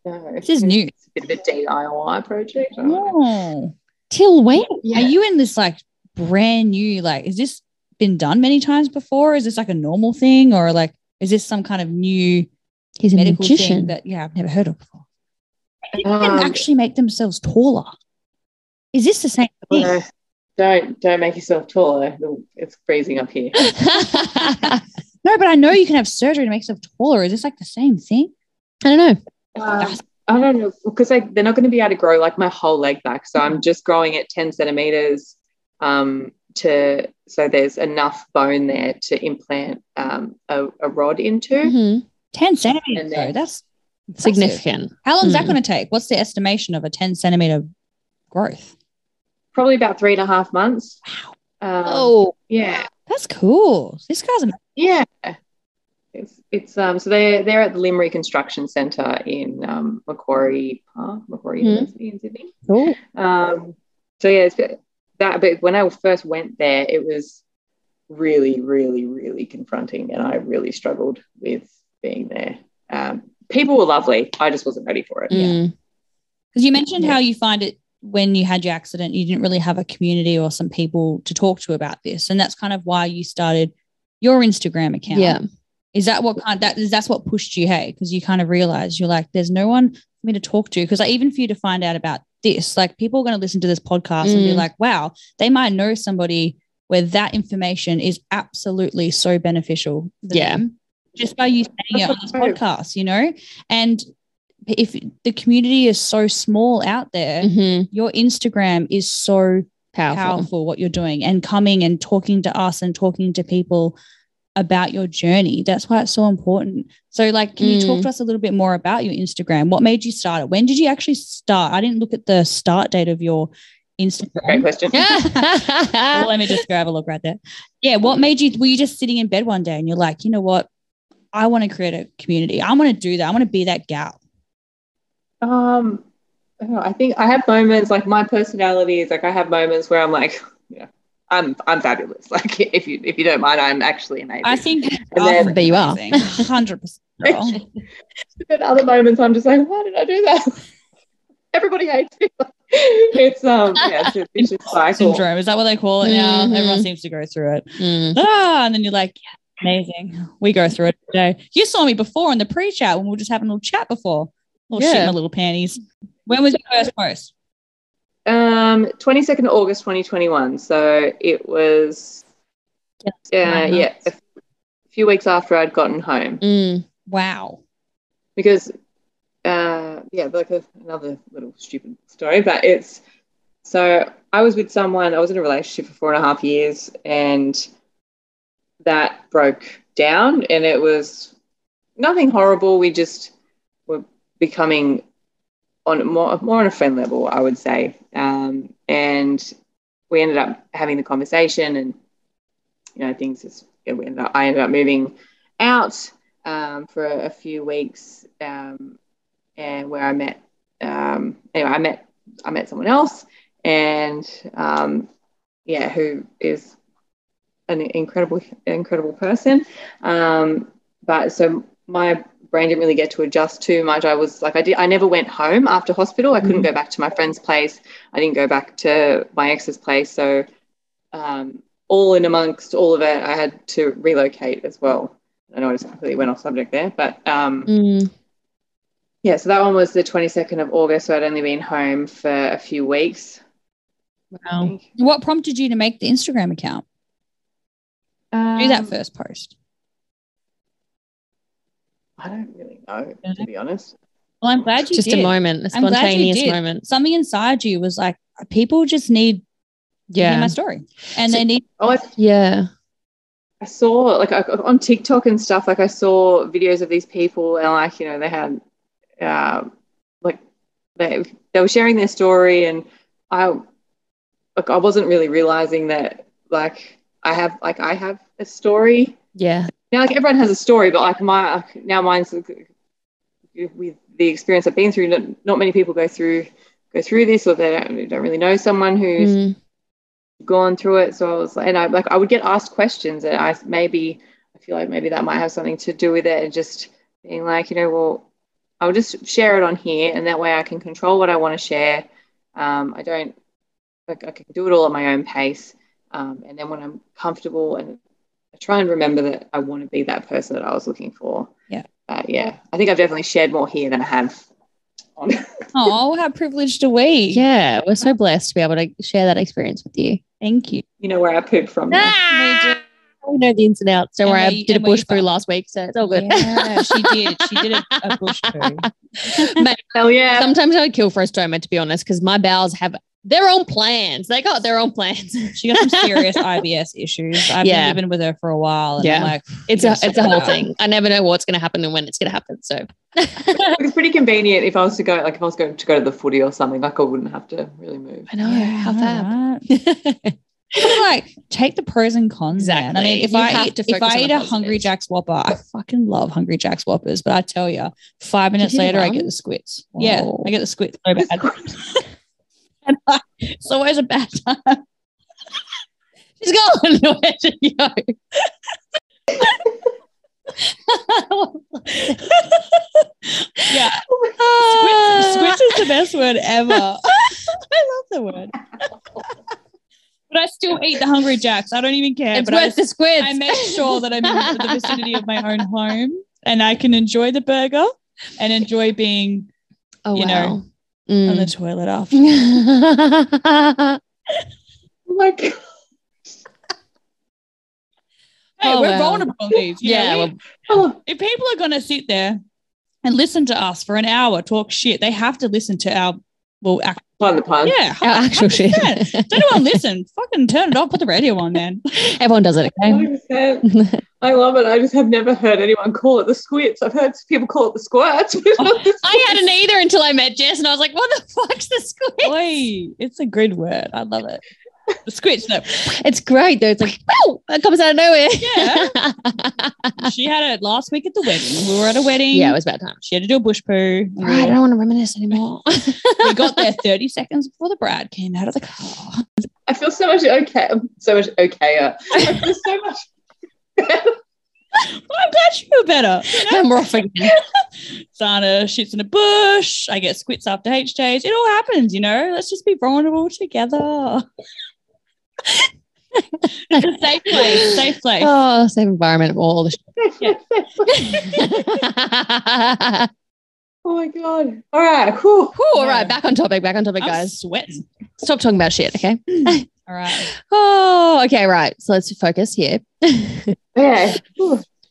No. This is new. It's a bit of a D I Y project. Oh. Till when? Yeah. Are you in this like brand new, like, has this been done many times before? Is this like a normal thing, or like, is this some kind of new He's medical thing that, yeah, I've never heard of before? People um, can actually make themselves taller. Is this the same thing? Uh, don't don't make yourself taller. It's freezing up here. No, but I know you can have surgery to make yourself taller. Is this like the same thing? I don't know. Um, I don't know, because like, they're not going to be able to grow like my whole leg back. So I'm just growing it ten centimeters. Um, to so there's enough bone there to implant um a, a rod into. Mm-hmm. ten centimeters. Then, though, that's significant. Impressive. How long is mm. that going to take? What's the estimation of a ten centimeter growth? Probably about three and a half months. Wow. Um, oh, yeah. That's cool. This guy's amazing. Yeah. It's it's um so they're they're at the Limb Reconstruction Centre in um Macquarie Park, Macquarie mm. University in Sydney. Cool. Um so yeah, it's that but when I first went there, it was really, really, really confronting, and I really struggled with being there. Um, people were lovely. I just wasn't ready for it. Mm. Yeah. Because you mentioned yeah. how you find it when you had your accident, you didn't really have a community or some people to talk to about this. And that's kind of why you started your Instagram account. Yeah. Is that what kind of, that is that's what pushed you, hey? Because you kind of realized you're like, there's no one for me to talk to. Because like, even for you to find out about this, like people are going to listen to this podcast mm. and be like, wow, they might know somebody where that information is absolutely so beneficial to yeah. them. Just by you saying it on this podcast, you know, and if the community is so small out there, mm-hmm. your Instagram is so powerful. powerful, what you're doing and coming and talking to us and talking to people about your journey. That's why it's so important. So like, can mm. you talk to us a little bit more about your Instagram? What made you start it? When did you actually start? I didn't look at the start date of your Instagram. Great question. Well, let me just grab a look right there. Yeah. What made you, were you just sitting in bed one day and you're like, you know what? I want to create a community. I want to do that. I want to be that gal. Um, I, don't know. I think I have moments, like my personality is like, I have moments where I'm like, yeah, I'm I'm fabulous. Like if you if you don't mind, I'm actually amazing. I think then, you are one hundred percent. But other moments, I'm just like, why did I do that? Everybody hates me. It's um, yeah, it's a vicious cycle. Syndrome. Is that what they call it now? Mm-hmm. Everyone seems to go through it. Mm. Ah, and then you're like, yeah. Amazing. We go through it today. You saw me before in the pre-chat when we were just having a little chat before. Oh yeah. Shit, my little panties. When was your first post? Um, twenty-second of August, twenty twenty-one. So it was, uh, yeah, a few weeks after I'd gotten home. Mm, wow. Because, uh, yeah, like a, another little stupid story, but it's, so I was with someone, I was in a relationship for four and a half years and that broke down, and it was nothing horrible. We just were becoming on more, more on a friend level, I would say. Um, and we ended up having the conversation, and you know, things just we ended up, I ended up moving out um, for a, a few weeks, um, and where I met. Um, anyway, I met I met someone else, and um, yeah, who is an incredible, incredible person. Um, but so my brain didn't really get to adjust too much. I was like, I did, I never went home after hospital. I couldn't mm-hmm. go back to my friend's place. I didn't go back to my ex's place. So um, all in amongst all of it, I had to relocate as well. I know I just completely went off subject there, but um, mm. yeah, so that one was the twenty-second of August. So I'd only been home for a few weeks. Wow. What prompted you to make the Instagram account? Do that first post. I don't really know, yeah. to be honest. Well, I'm glad you just did. Just a moment, a spontaneous moment. Something inside you was like, people just need yeah. to hear my story. And so, they need oh, I, yeah. I saw, like, I, on TikTok and stuff, like, I saw videos of these people and, like, you know, they had, uh, like, they they were sharing their story, and I, like, I wasn't really realising that, like, I have, like, I have a story. Yeah. Now, like, everyone has a story, but, like, my, like, now mine's, like, with the experience I've been through, not, not many people go through go through this, or they don't, don't really know someone who's mm. gone through it. So I was like, and I like I would get asked questions, and I maybe I feel like maybe that might have something to do with it, and just being like, you know, well, I'll just share it on here, and that way I can control what I want to share. Um, I don't like I can do it all at my own pace, um, and then when I'm comfortable, and I try and remember that I want to be that person that I was looking for. Yeah. Uh, yeah, I think I've definitely shared more here than I have on. Oh, how privileged are we? Yeah, we're so blessed to be able to share that experience with you. Thank you. You know where I pooped from. Ah! We know the ins and outs. Don't and worry, we, I did a bush poo last week, so it's all good. Yeah, she did. She did a, a bush poo. Mate, hell yeah. Sometimes I would kill for a stoma, to be honest, because my bowels have their own plans. They got their own plans. She got some serious I B S issues. I've yeah. been living with her for a while, and yeah. I'm like, it's a it's a whole thing. I never know what's going to happen and when it's going to happen. So it's pretty convenient if I was to go, like if I was going to go to the footy or something, like I wouldn't have to really move. I know yeah, how fab. Right. Like take the pros and cons. Exactly. I mean, if you I eat, if I eat a Hungry Jack's Whopper, I fucking love Hungry Jack's Whoppers. But I tell you, five minutes later, I get the squits. Whoa. Yeah, I get the squits. So bad. And I, it's always a bad time. She's gone. Where did you go? Yeah. Oh, squits, squits is the best word ever. I love the word. But I still eat the Hungry Jacks. I don't even care. It's but worth I, the squids. I make sure that I'm in the vicinity of my own home, and I can enjoy the burger and enjoy being, oh, you wow. know, Mm. on the toilet after. Oh my god! Hey, oh, we're wow. vulnerable on these. You yeah. know, well, if people are going to sit there and listen to us for an hour talk shit, they have to listen to our well, act- pun the pun. Yeah, our actual shit. Don't anyone listen? Fucking turn it off. Put the radio on, man. Everyone does it. Okay? I love it. I just have never heard anyone call it the squirts. I've heard people call it the squirts. Oh, I hadn't either until I met Jess, and I was like, what the fuck's the squirts? Oi, it's a good word. I love it. The squirts, no. It's great, though. It's like, wow, it comes out of nowhere. Yeah. She had it last week at the wedding. We were at a wedding. Yeah, it was about time. She had to do a bush poo. All right, I don't want to reminisce anymore. We got there thirty seconds before the bride came out of the car. I feel so much okay. So much okayer. I feel so much... Well, I'm glad you feel better. You know? I'm off again. Sana shits in a bush. I get squits after H days. It all happens, you know. Let's just be vulnerable together. It's a safe place. Safe place. Oh, safe environment. All the shit. Yeah. Oh my god. All right. Whew. Whew, all right. Back on topic. Back on topic, I'm guys. Sweating. Stop talking about shit. Okay. All right. Oh, okay, right. So let's focus here. Yeah.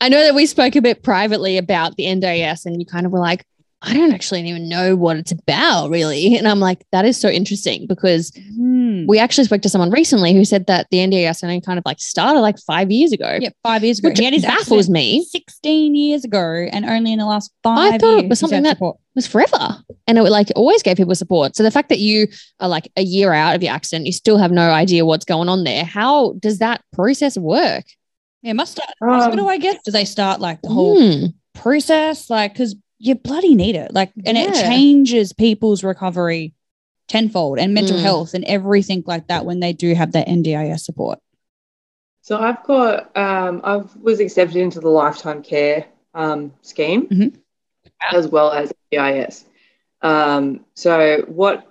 I know that we spoke a bit privately about the N D I S, and you kind of were like, I don't actually even know what it's about, really. And I'm like, that is so interesting, because mm. we actually spoke to someone recently who said that the N D I S only kind of like started like five years ago. Yeah, five years ago. Which yeah, baffles me. sixteen years ago, and only in the last five years. I thought years it was something that support. was forever, and it like always gave people support. So the fact that you are like a year out of your accident, you still have no idea what's going on there. How does that process work? Yeah, must start um, hospital, I guess. Do they start like the whole mm. process? Like, because you bloody need it. Like, and yeah. it changes people's recovery tenfold, and mental mm. health and everything like that when they do have that N D I S support. So I've got, um, I was accepted into the lifetime care um, scheme mm-hmm. as well as N D I S. Um, so what,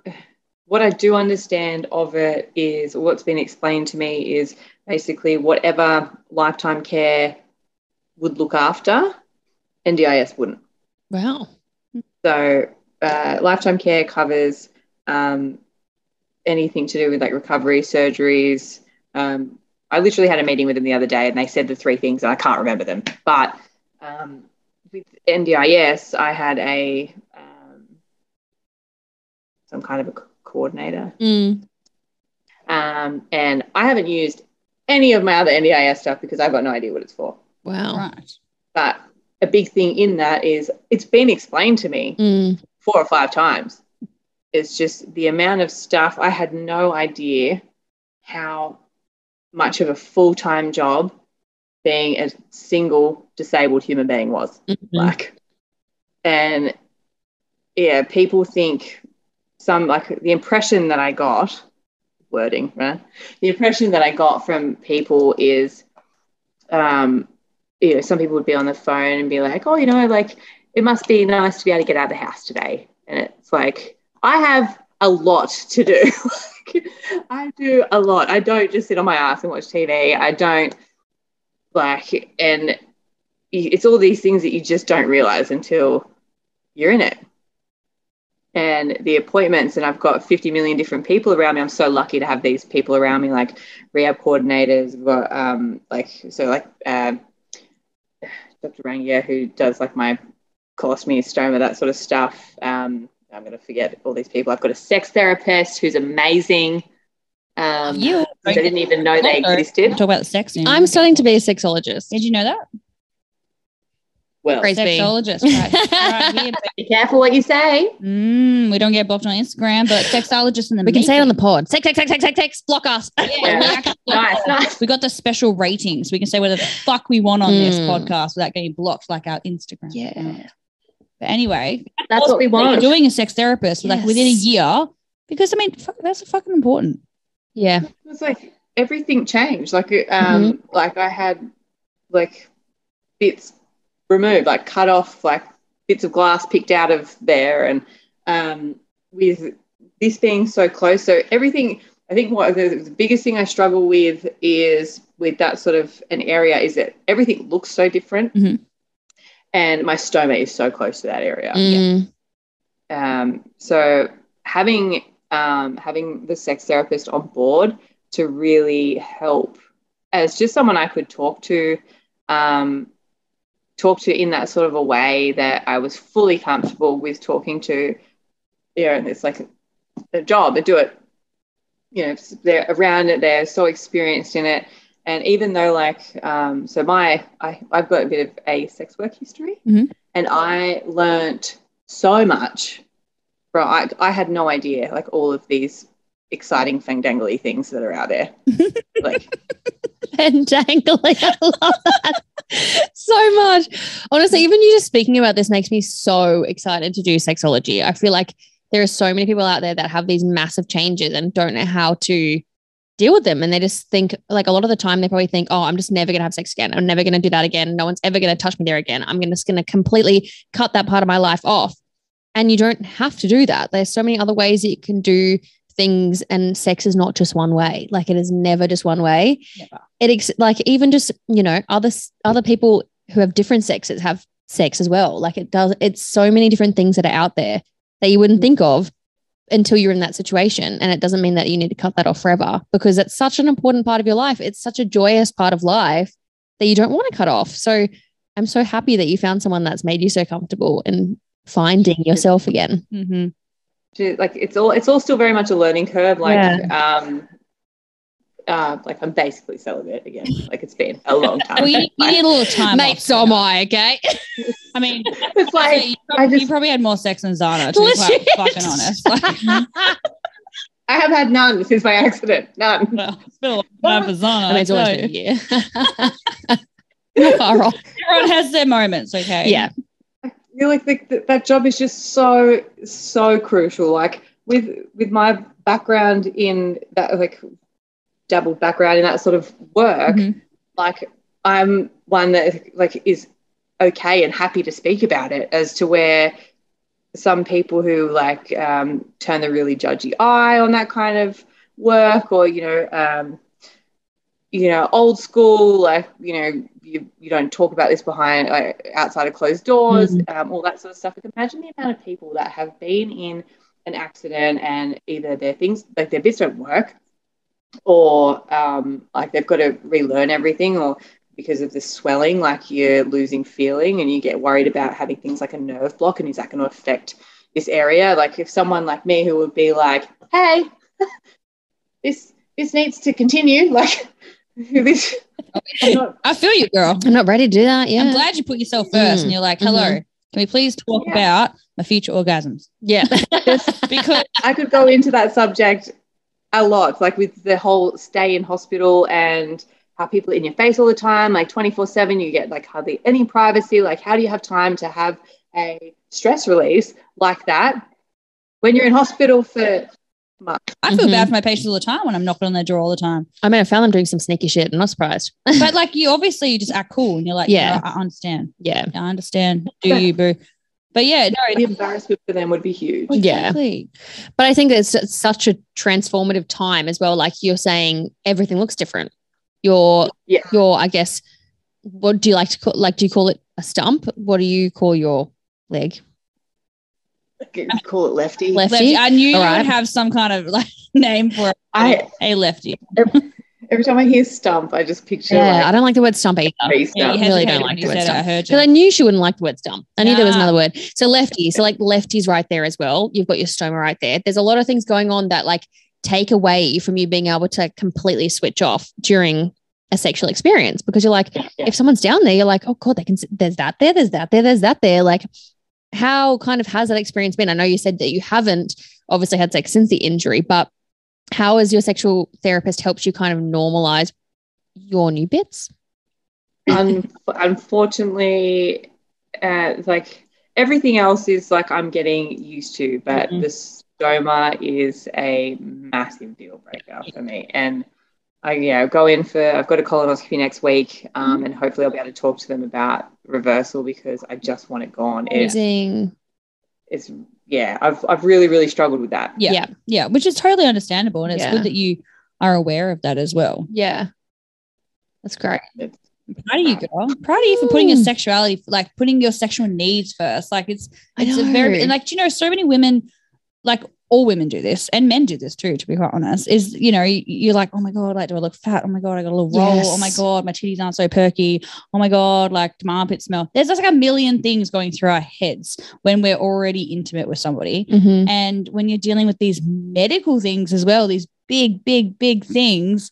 what I do understand of it is, what's been explained to me is basically whatever lifetime care would look after, N D I S wouldn't. Wow. So uh, lifetime care covers um, anything to do with like recovery, surgeries. Um, I literally had a meeting with them the other day, and they said the three things, and I can't remember them. But um, with N D I S, I had a um, some kind of a coordinator. Mm. Um, and I haven't used any of my other N D I S stuff because I've got no idea what it's for. Wow. Right. But a big thing in that is it's been explained to me mm. four or five times. It's just the amount of stuff. I had no idea how much of a full-time job being a single disabled human being was. Mm-hmm. Like, and, yeah, people think some, like, the impression that I got, wording, right? The impression that I got from people is, um, you know, some people would be on the phone and be like, oh, you know, like, it must be nice to be able to get out of the house today. And it's like, I have a lot to do. Like, I do a lot. I don't just sit on my ass and watch T V. I don't, like, and it's all these things that you just don't realise until you're in it. And the appointments, and I've got fifty million different people around me. I'm so lucky to have these people around me, like rehab coordinators, um, like, so like uh, Doctor Rangier, who does like my colostomy, stoma, that sort of stuff. Um, I'm going to forget all these people. I've got a sex therapist who's amazing. Um, you I didn't even know they existed. Talk about sex now. I'm starting to be a sexologist. Did you know that? Well, sexologist, right. Right here, be careful what you say. Mm, we don't get blocked on Instagram, but sexologist in the we meeting. Can say it on the pod. Sex, sex, sex, sex, sex, block us. Yeah. Nice, nice. We got the special ratings. We can say whatever the fuck we want on mm. this podcast without getting blocked, like our Instagram. Yeah. Account. But anyway, that's what we want. Doing a sex therapist, yes. Like within a year, because I mean, fuck, that's fucking important. Yeah, it was like everything changed. Like, um, mm-hmm. like I had like bits removed, like cut off, like bits of glass picked out of there, and um, with this being so close, so everything. I think what the, the biggest thing I struggle with is with that sort of an area is that everything looks so different. Mm-hmm. And my stoma is so close to that area. Mm. Yeah. Um, so having um, having the sex therapist on board to really help as just someone I could talk to, um, talk to in that sort of a way that I was fully comfortable with talking to, you know, and it's like a job, they do it, you know, they're around it, they're so experienced in it. And even though, like, um, so my, I, I've got a bit of a sex work history, mm-hmm. and I learnt so much. Bro, I, I had no idea, like, all of these exciting fangdangly things that are out there. Like fangdangly, I love that so much. Honestly, even you just speaking about this makes me so excited to do sexology. I feel like there are so many people out there that have these massive changes and don't know how to deal with them, and they just think, like, a lot of the time they probably think, oh, I'm just never gonna have sex again, I'm never gonna do that again, no one's ever gonna touch me there again, I'm just gonna completely cut that part of my life off. And you don't have to do that. There's so many other ways that you can do things, and sex is not just one way. Like, it is never just one way. Never. It ex- like even just, you know, other other people who have different sexes have sex as well. Like, it does, it's so many different things that are out there that you wouldn't think of until you're in that situation. And it doesn't mean that you need to cut that off forever, because it's such an important part of your life. It's such a joyous part of life that you don't want to cut off. So I'm so happy that you found someone that's made you so comfortable in finding yourself again. Mm-hmm. Like, it's all, it's all still very much a learning curve. Like, yeah. um, uh, like I'm basically celibate again. Like, it's been a long time. We well, need like, a little time. Mate, so am I, okay? I mean, it's like, you probably, I just, you probably had more sex than Zana, to legit. Be quite fucking honest. Like, I have had none since my accident. None. Well, it's been a long time for Zana. I mean, it's always been a year. Far off. Everyone has their moments, okay? Yeah. I feel like the, the, that job is just so, so crucial. Like, with with my background in that, like, double background in that sort of work, mm-hmm. like, I'm one that, like, is okay and happy to speak about it, as to where some people who, like, um, turn the really judgy eye on that kind of work, or, you know, um, you know, old school, like, you know, you, you don't talk about this behind, like, outside of closed doors, mm-hmm. um, all that sort of stuff. Like, imagine the amount of people that have been in an accident and either their things, like, their bits don't work, or um, like, they've got to relearn everything, or because of the swelling, like you're losing feeling and you get worried about having things like a nerve block, and is that going to affect this area? Like if someone like me who would be like, hey, this this needs to continue, like this. Not, I feel you, girl. I'm not ready to do that. Yeah, I'm glad you put yourself first mm. and you're like, hello, mm-hmm. can we please talk yeah. about my future orgasms? Yeah. Because I could go into that subject a lot, like with the whole stay in hospital and how people are in your face all the time, like twenty-four seven, you get like hardly any privacy. Like how do you have time to have a stress release like that when you're in hospital for months? I feel mm-hmm. bad for my patients all the time when I'm knocking on their door all the time. I mean, I found them doing some sneaky shit. I'm not surprised. But like you obviously just act cool and you're like, yeah, oh, I understand. Yeah. I understand. Do you, boo? But yeah, no, the embarrassment for them would be huge. Exactly. Yeah, but I think it's such a transformative time as well. Like you're saying, everything looks different. Your, yeah. your, I guess. What do you like to call? Like, do you call it a stump? What do you call your leg? I call it lefty. Lefty. lefty. I knew All you right. would have some kind of like name for it. I, a lefty. Every, every time I hear stump, I just picture. Yeah, like, I don't like the word stump either. Stump. Yeah, I really don't like the word stump. Because I, I knew she wouldn't like the word stump. I knew nah. there was another word. So lefty. So like lefty's right there as well. You've got your stoma right there. There's a lot of things going on that like take away from you being able to completely switch off during a sexual experience, because you're like, yeah. if someone's down there, you're like, oh God, they can. There's that there. There's that there. There's that there. Like, how kind of has that experience been? I know you said that you haven't obviously had sex since the injury, but how has your sexual therapist helped you kind of normalize your new bits? Um, unfortunately, uh, like everything else is like I'm getting used to, but mm-hmm. the stoma is a massive deal breaker for me. And I yeah go in for I've got a colonoscopy next week, um, mm-hmm. and hopefully I'll be able to talk to them about reversal, because I just want it gone. Amazing. It, it's yeah, I've I've really really struggled with that. Yeah, yeah, yeah, which is totally understandable, and it's yeah. good that you are aware of that as well. Yeah, that's great. It's, proud of you, girl. Proud of you for putting your sexuality, like putting your sexual needs first. Like it's it's a very and like do you know so many women, like. All women do this, and men do this too, to be quite honest, is, you know, you're like, oh my God, like, do I look fat? Oh my God, I got a little roll. Yes. Oh my God, my titties aren't so perky. Oh my God, like my armpit smell. There's just like a million things going through our heads when we're already intimate with somebody. Mm-hmm. And when you're dealing with these medical things as well, these big, big, big things,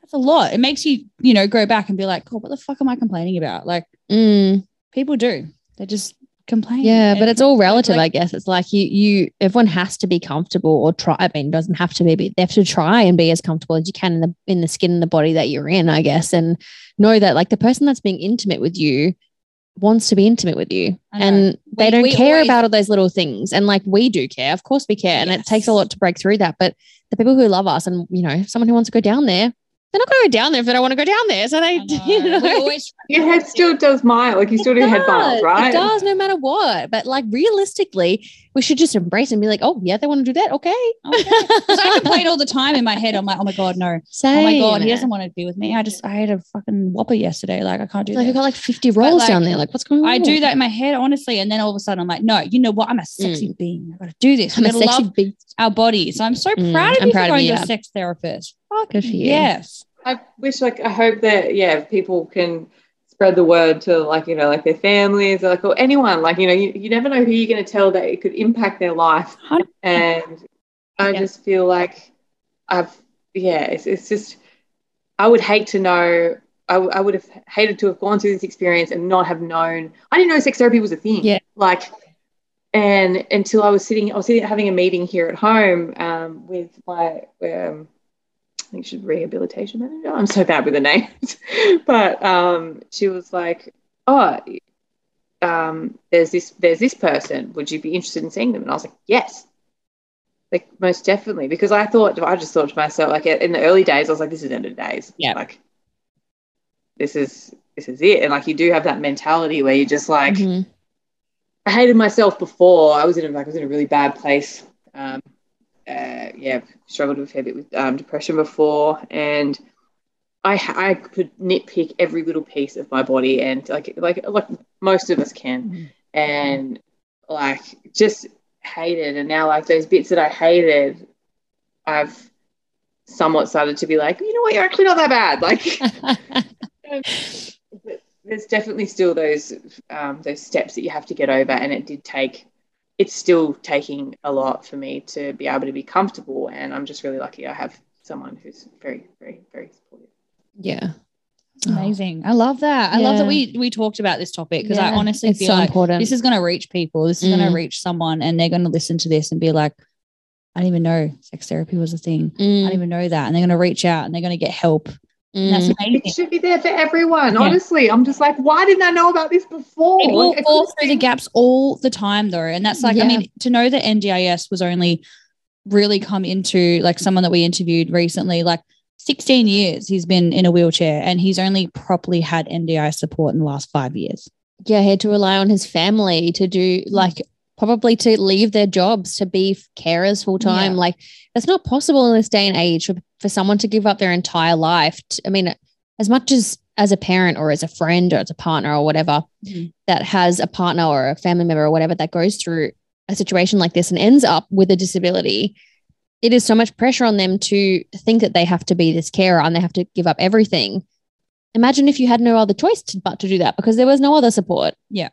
that's a lot. It makes you, you know, go back and be like, God, what the fuck am I complaining about? Like mm. people do. They just complain. Yeah, but it's all relative, like, I guess. It's like you you everyone has to be comfortable or try. I mean, it doesn't have to be, but they have to try and be as comfortable as you can in the in the skin and the body that you're in, I guess, and know that like the person that's being intimate with you wants to be intimate with you, and we, they don't we, care we, about all those little things, and like we do care, of course we care, and yes. it takes a lot to break through that, but the people who love us, and you know, someone who wants to go down there, they're not going to go down there if they don't want to go down there. So they, know. You know. Always- your head still does mile. Like you still do head miles, right? It does, no matter what. But like realistically, we should just embrace and be like, oh yeah, they want to do that. Okay. Because okay. I complain all the time in my head. I'm like, oh my God, no. Same. Oh my God, he doesn't want to be with me. I just, I had a fucking whopper yesterday. Like I can't do like that. Like you got like fifty rolls like, down there. Like what's going on? I do that in my head, honestly. And then all of a sudden I'm like, no, you know what? I'm a sexy mm. being. I've got to do this. I'm a sexy love being. Our body. So I'm so mm. proud of I'm you proud for going to a sex therapist. Good for you. Yes. I wish, like, I hope that, yeah, people can spread the word to, like, you know, like their families or, like, or anyone. Like, you know, you, you never know who you're going to tell that it could impact their life. And I yeah. just feel like I've, yeah, it's, it's just, I would hate to know, I, w- I would have hated to have gone through this experience and not have known. I didn't know sex therapy was a thing. Yeah. Like, and until I was sitting, I was sitting, having a meeting here at home um, with my, um, I think she's rehabilitation manager. I'm so bad with the names. But um, she was like, oh, um, there's this there's this person. Would you be interested in seeing them? And I was like, yes. Like, most definitely. Because I thought, I just thought to myself, like, in the early days, I was like, this is the end of the days. Yeah. Like, this is, this is it. And, like, you do have that mentality where you're just like, mm-hmm. I hated myself before. I was in a, like, I was in a really bad place. Um Uh, yeah, struggled a fair bit with um, depression before, and I I could nitpick every little piece of my body, and like like like most of us can, and like just hated. And now like those bits that I hated, I've somewhat started to be like, you know what, you're actually not that bad. Like But there's definitely still those um, those steps that you have to get over, and it did take. It's still taking a lot for me to be able to be comfortable, and I'm just really lucky I have someone who's very, very, very supportive. Yeah. Amazing. Oh. I love that. Yeah. I love that we we talked about this topic, because yeah. I honestly it's feel so like important. This is going to reach people. This is mm. going to reach someone, and they're going to listen to this and be like, I didn't even know sex therapy was a thing. Mm. I didn't even know that. And they're going to reach out and they're going to get help. Mm. That's amazing. It should be there for everyone. Yeah. Honestly, I'm just like, why didn't I know about this before? People like, fall through the gaps all the time, though, and that's like, yeah. I mean, to know that N D I S was only really come into, like, someone that we interviewed recently, like sixteen years he's been in a wheelchair, and he's only properly had N D I S support in the last five years. Yeah, he had to rely on his family to do, like, probably to leave their jobs to be carers full time. Yeah. Like, that's not possible in this day and age for, for someone to give up their entire life. To, I mean, as much as as a parent or as a friend or as a partner or whatever mm-hmm. that has a partner or a family member or whatever that goes through a situation like this and ends up with a disability, it is so much pressure on them to think that they have to be this carer and they have to give up everything. Imagine if you had no other choice to, but to do that, because there was no other support. Yeah.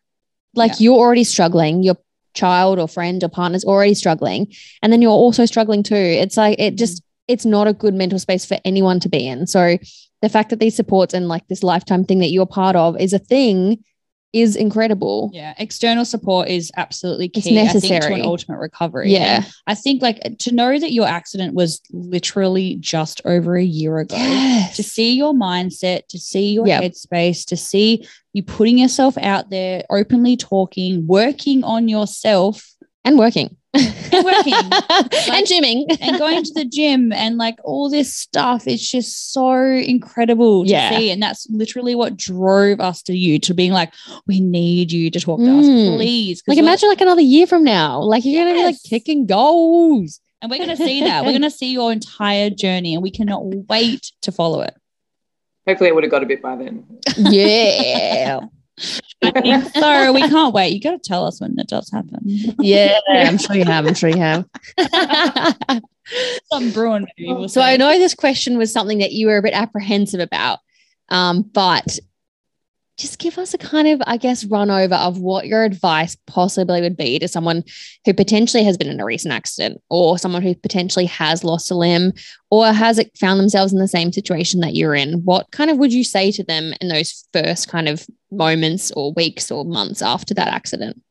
Like yeah. you're already struggling. You're child or friend or partner's already struggling, and then you're also struggling too. It's like, it just, it's not a good mental space for anyone to be in. So the fact that these supports and like this lifetime thing that you're part of is a thing is incredible. Yeah. External support is absolutely key. It's necessary. I think, to an ultimate recovery. Yeah. And I think, like, to know that your accident was literally just over a year ago, yes. to see your mindset, to see your yep. headspace, to see you putting yourself out there, openly talking, working on yourself. And working. And working. Like, and gymming. And going to the gym and, like, all this stuff. It's just so incredible to yeah. see. And that's literally what drove us to you, to being like, we need you to talk to mm. us, please. Like, imagine, like, another year from now. Like, you're yes. going to be, like, kicking goals. And we're going to see that. We're going to see your entire journey, and we cannot wait to follow it. Hopefully I would have got a bit by then. Yeah. I think so. We can't wait. You got to tell us when it does happen. Yeah, I'm sure you have. I'm sure you have. Some brewing. We'll so say. I know this question was something that you were a bit apprehensive about, um, but just give us a kind of, I guess, run over of what your advice possibly would be to someone who potentially has been in a recent accident, or someone who potentially has lost a limb, or has found themselves in the same situation that you're in. What kind of would you say to them in those first kind of moments or weeks or months after that accident?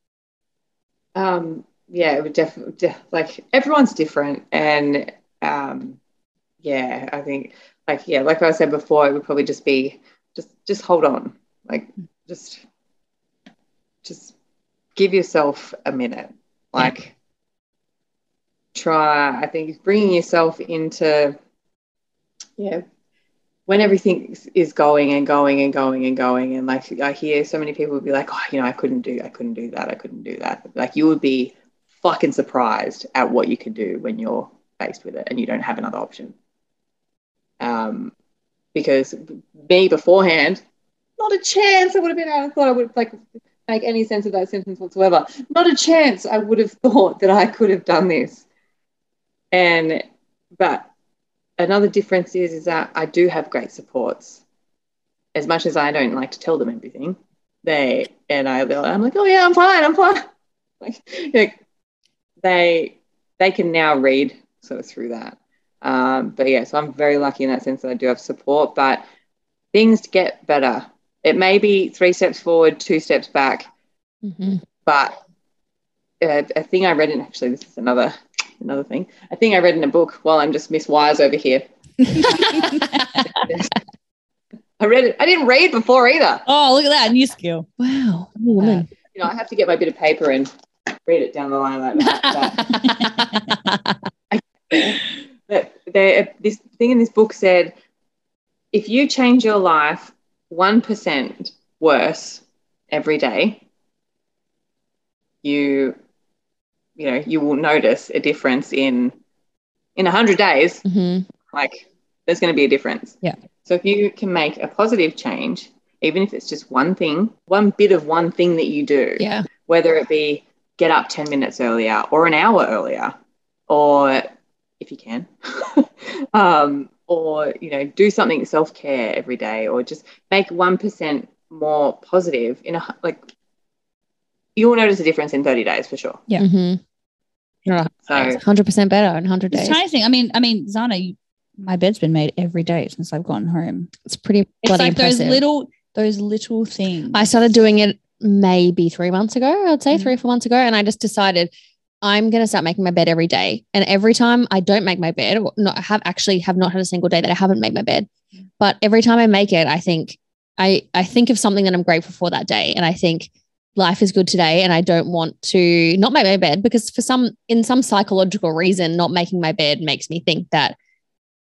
Um, yeah, it would definitely, def- like, everyone's different. And um, yeah, I think, like, yeah, like I said before, it would probably just be just, just hold on. Like, just, just give yourself a minute. Like, yeah. try, I think, bringing yourself into, yeah, when everything is going and going and going and going. And, like, I hear so many people be like, oh, you know, I couldn't do, I couldn't do that. I couldn't do that. Like, you would be fucking surprised at what you can do when you're faced with it and you don't have another option. Um, because me beforehand, not a chance I would have been able to thought I would like make any sense of that sentence whatsoever. Not a chance I would have thought that I could have done this. And but another difference is is that I do have great supports. As much as I don't like to tell them everything, they and I I'm like, oh yeah, I'm fine, I'm fine. Like, like they they can now read sort of through that. Um, but yeah, so I'm very lucky in that sense that I do have support. But things get better. It may be three steps forward, two steps back, mm-hmm. but a, a thing I read in, actually, this is another another thing, a thing I read in a book while I'm just Miss Wise over here. I read it. I didn't read before either. Oh, look at that, new skill. Wow. Uh, you know, I have to get my bit of paper and read it down the line like that. But, I, but there, this thing in this book said, if you change your life one percent worse every day, you you know you will notice a difference in in one hundred days. Mm-hmm. Like, there's going to be a difference. Yeah. So if you can make a positive change, even if it's just one thing, one bit of one thing that you do, yeah, whether it be get up ten minutes earlier or an hour earlier, or if you can um or, you know, do something self-care every day, or just make one percent more positive in a, like, you'll notice a difference in thirty days for sure. Yeah. Mm-hmm. Right. So it's one hundred percent better in one hundred days. It's amazing. I mean, I mean, Zana, you, my bed's been made every day since I've gotten home. It's pretty bloody impressive. It's like those little, those little things. I started doing it maybe three months ago, I'd say mm-hmm. three or four months ago. And I just decided I'm going to start making my bed every day. And every time I don't make my bed, not have actually have not had a single day that I haven't made my bed. Mm-hmm. But every time I make it, I think, I, I think of something that I'm grateful for that day. And I think, life is good today, and I don't want to not make my bed, because for some, in some psychological reason, not making my bed makes me think that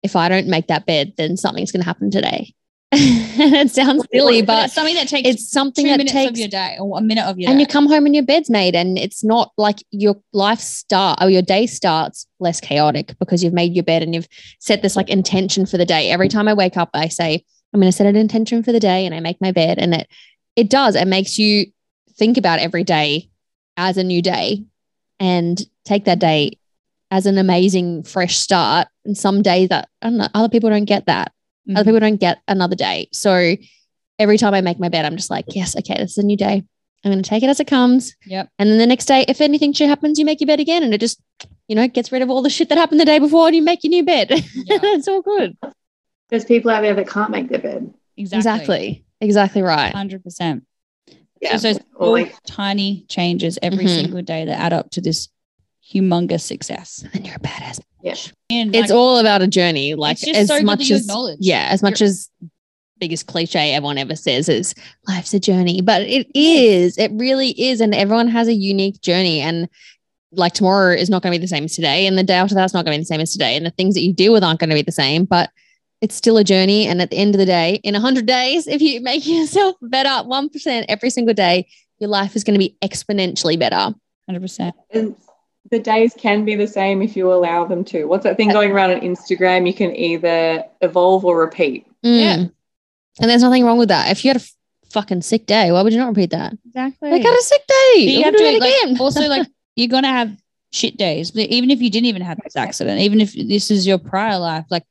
if I don't make that bed, then something's going to happen today. It sounds silly, but it's something that takes it's something two that minutes takes, of your day or a minute of your day. And you come home and your bed's made, and it's not like your life start or your day starts less chaotic because you've made your bed and you've set this like intention for the day. Every time I wake up, I say, I'm going to set an intention for the day, and I make my bed, and it, it does. It makes you think about every day as a new day and take that day as an amazing fresh start. And some days that I don't know, other people don't get that. Mm-hmm. Other people don't get another day. So every time I make my bed, I'm just like, yes, okay, this is a new day. I'm going to take it as it comes. Yep. And then the next day, if anything shit happens, you make your bed again, and it just, you know, gets rid of all the shit that happened the day before, and you make your new bed. Yeah. It's all good. There's people out there that can't make their bed. Exactly. Exactly. Exactly right. one hundred percent. Yeah, so all tiny changes every mm-hmm. single day that add up to this humongous success. And you're a badass. Yeah. And it's like, all about a journey. Like as so much as, yeah, as much you're, as biggest cliche everyone ever says is life's a journey, but it is, it really is. And everyone has a unique journey, and like tomorrow is not going to be the same as today. And the day after that's not going to be the same as today. And the things that you deal with aren't going to be the same, but it's still a journey. And at the end of the day, in one hundred days, if you make yourself better one percent every single day, your life is going to be exponentially better. one hundred percent. And the days can be the same if you allow them to. What's that thing going around on Instagram? You can either evolve or repeat. Mm. Yeah. And there's nothing wrong with that. If you had a f- fucking sick day, why would you not repeat that? Exactly. Like, I had a sick day. You we'll have to, it again. Like, also, like, you're going to have shit days. Even if you didn't even have this accident, even if this is your prior life, like,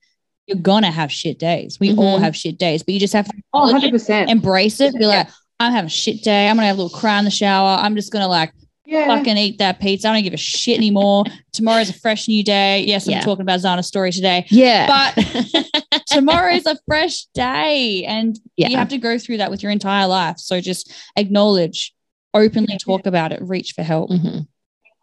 you're going to have shit days. We mm-hmm. all have shit days, but you just have to oh, one hundred percent. Embrace it. Be like, yeah. I'm having a shit day. I'm going to have a little cry in the shower. I'm just going to like yeah. fucking eat that pizza. I don't give a shit anymore. Tomorrow's a fresh new day. Yes, yeah. I'm talking about Zana's story today. Yeah. But tomorrow's a fresh day, and yeah. you have to go through that with your entire life. So just acknowledge, openly talk about it, reach for help. Mm-hmm.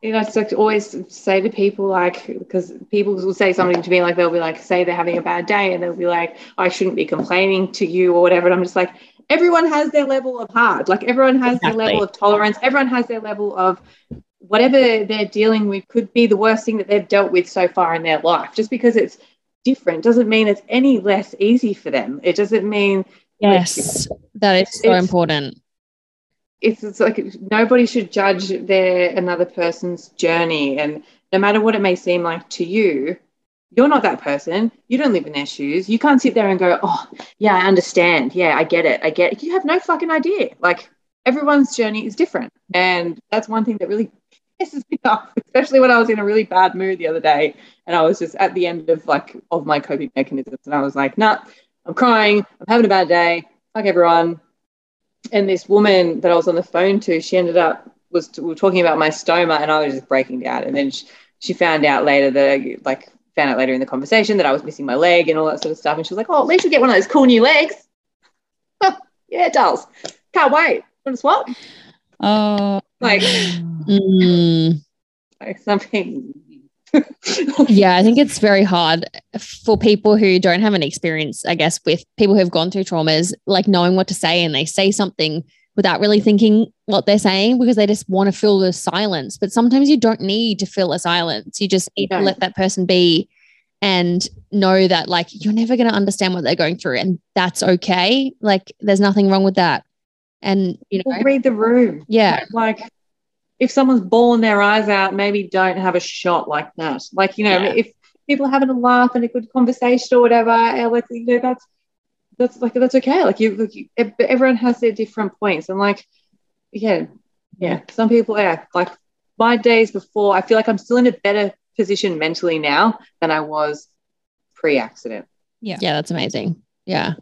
You know, it's like to always say to people, like, because people will say something to me, like they'll be like, say they're having a bad day, and they'll be like, oh, I shouldn't be complaining to you or whatever. And I'm just like, everyone has their level of hard. Like everyone has exactly. their level of tolerance. Everyone has their level of whatever they're dealing with could be the worst thing that they've dealt with so far in their life. Just because it's different doesn't mean it's any less easy for them. It doesn't mean. Yes, like, that is so important. It's, it's like nobody should judge their another person's journey, and no matter what it may seem like to you, you're not that person. You don't live in their shoes. You can't sit there and go, oh, yeah, I understand. Yeah, I get it. I get it. You have no fucking idea. Like everyone's journey is different, and that's one thing that really pisses me off, especially when I was in a really bad mood the other day, and I was just at the end of like of my coping mechanisms, and I was like, nah, I'm crying. I'm having a bad day. Fuck everyone. And this woman that I was on the phone to, she ended up, was we were talking about my stoma, and I was just breaking down. And then she, she found out later that, like, found out later in the conversation that I was missing my leg and all that sort of stuff. And she was like, oh, at least you get one of those cool new legs. Yeah, it does. Can't wait. Want to swap? Oh. Like, mm. like something. Yeah, I think it's very hard for people who don't have an experience, I guess, with people who've gone through traumas, like knowing what to say, and they say something without really thinking what they're saying because they just want to fill the silence. But sometimes you don't need to fill a silence. You just need yeah. to let that person be and know that, like, you're never going to understand what they're going through, and that's okay. Like, there's nothing wrong with that. And, you know, read the room. Yeah. Like, if someone's bawling their eyes out, maybe don't have a shot like that. Like, you know, yeah. if people are having a laugh and a good conversation or whatever, like, you know, that's, that's like, that's okay. Like you, like you, everyone has their different points. And like, yeah, yeah. Some people, yeah, like my days before, I feel like I'm still in a better position mentally now than I was pre-accident. Yeah. Yeah, that's amazing. Yeah.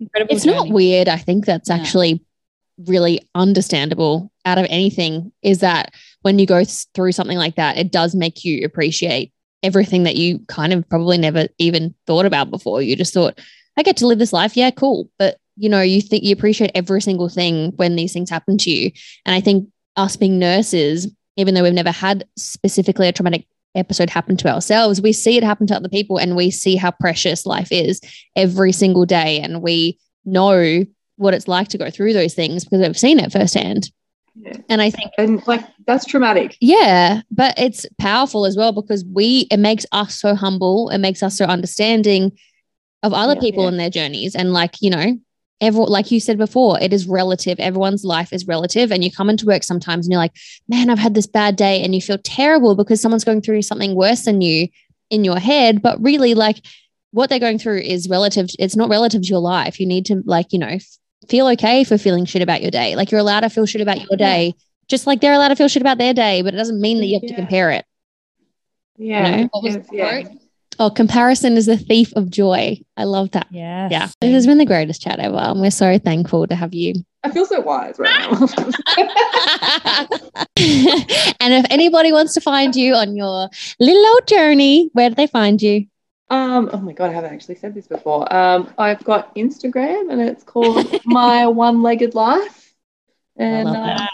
Incredible it's journey. Not weird. I think that's actually no. really understandable out of anything, is that when you go through something like that, it does make you appreciate everything that you kind of probably never even thought about before. You just thought, I get to live this life. Yeah, cool. But, you know, you think you appreciate every single thing when these things happen to you. And I think us being nurses, even though we've never had specifically a traumatic episode happen to ourselves, we see it happen to other people, and we see how precious life is every single day. And we know what it's like to go through those things because we've seen it firsthand. Yeah. And I think, and like, that's traumatic. Yeah. But it's powerful as well, because we, it makes us so humble. It makes us so understanding of other yeah, people yeah. and their journeys. And like, you know, every, like you said before, it is relative. Everyone's life is relative. And you come into work sometimes and you're like, man, I've had this bad day. And you feel terrible because someone's going through something worse than you in your head. But really, like, what they're going through is relative. It's not relative to your life. You need to, like, you know, feel okay for feeling shit about your day. Like, you're allowed to feel shit about your day, just like they're allowed to feel shit about their day, but it doesn't mean that you have yeah. to compare it. Yeah. You know? What was the yeah. quote? Oh, comparison is the thief of joy. I love that. Yeah. Yeah. This has been the greatest chat ever. And we're so thankful to have you. I feel so wise right now. And if anybody wants to find you on your little old journey, where do they find you? Um, oh my God, I haven't actually said this before. Um, I've got Instagram and it's called My One-Legged Life. And that. uh,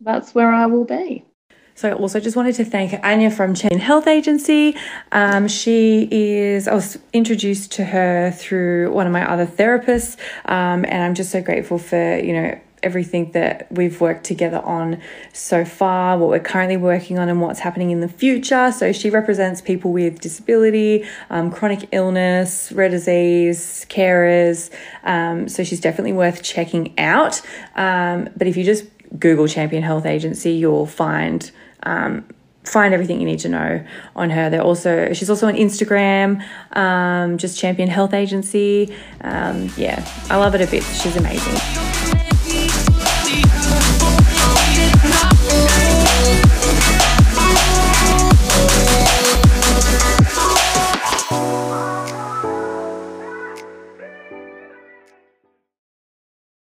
that's where I will be. So I also just wanted to thank Anya from Champion Health Agency. Um, she is, I was introduced to her through one of my other therapists. Um, and I'm just so grateful for, you know, everything that we've worked together on so far, what we're currently working on, and what's happening in the future. So she represents people with disability, um, chronic illness, rare disease, carers. Um, so she's definitely worth checking out. Um, but if you just Google Champion Health Agency, you'll find um, find everything you need to know on her. They're also she's also on Instagram, um, just Champion Health Agency. Um, yeah, I love it a bit. She's amazing.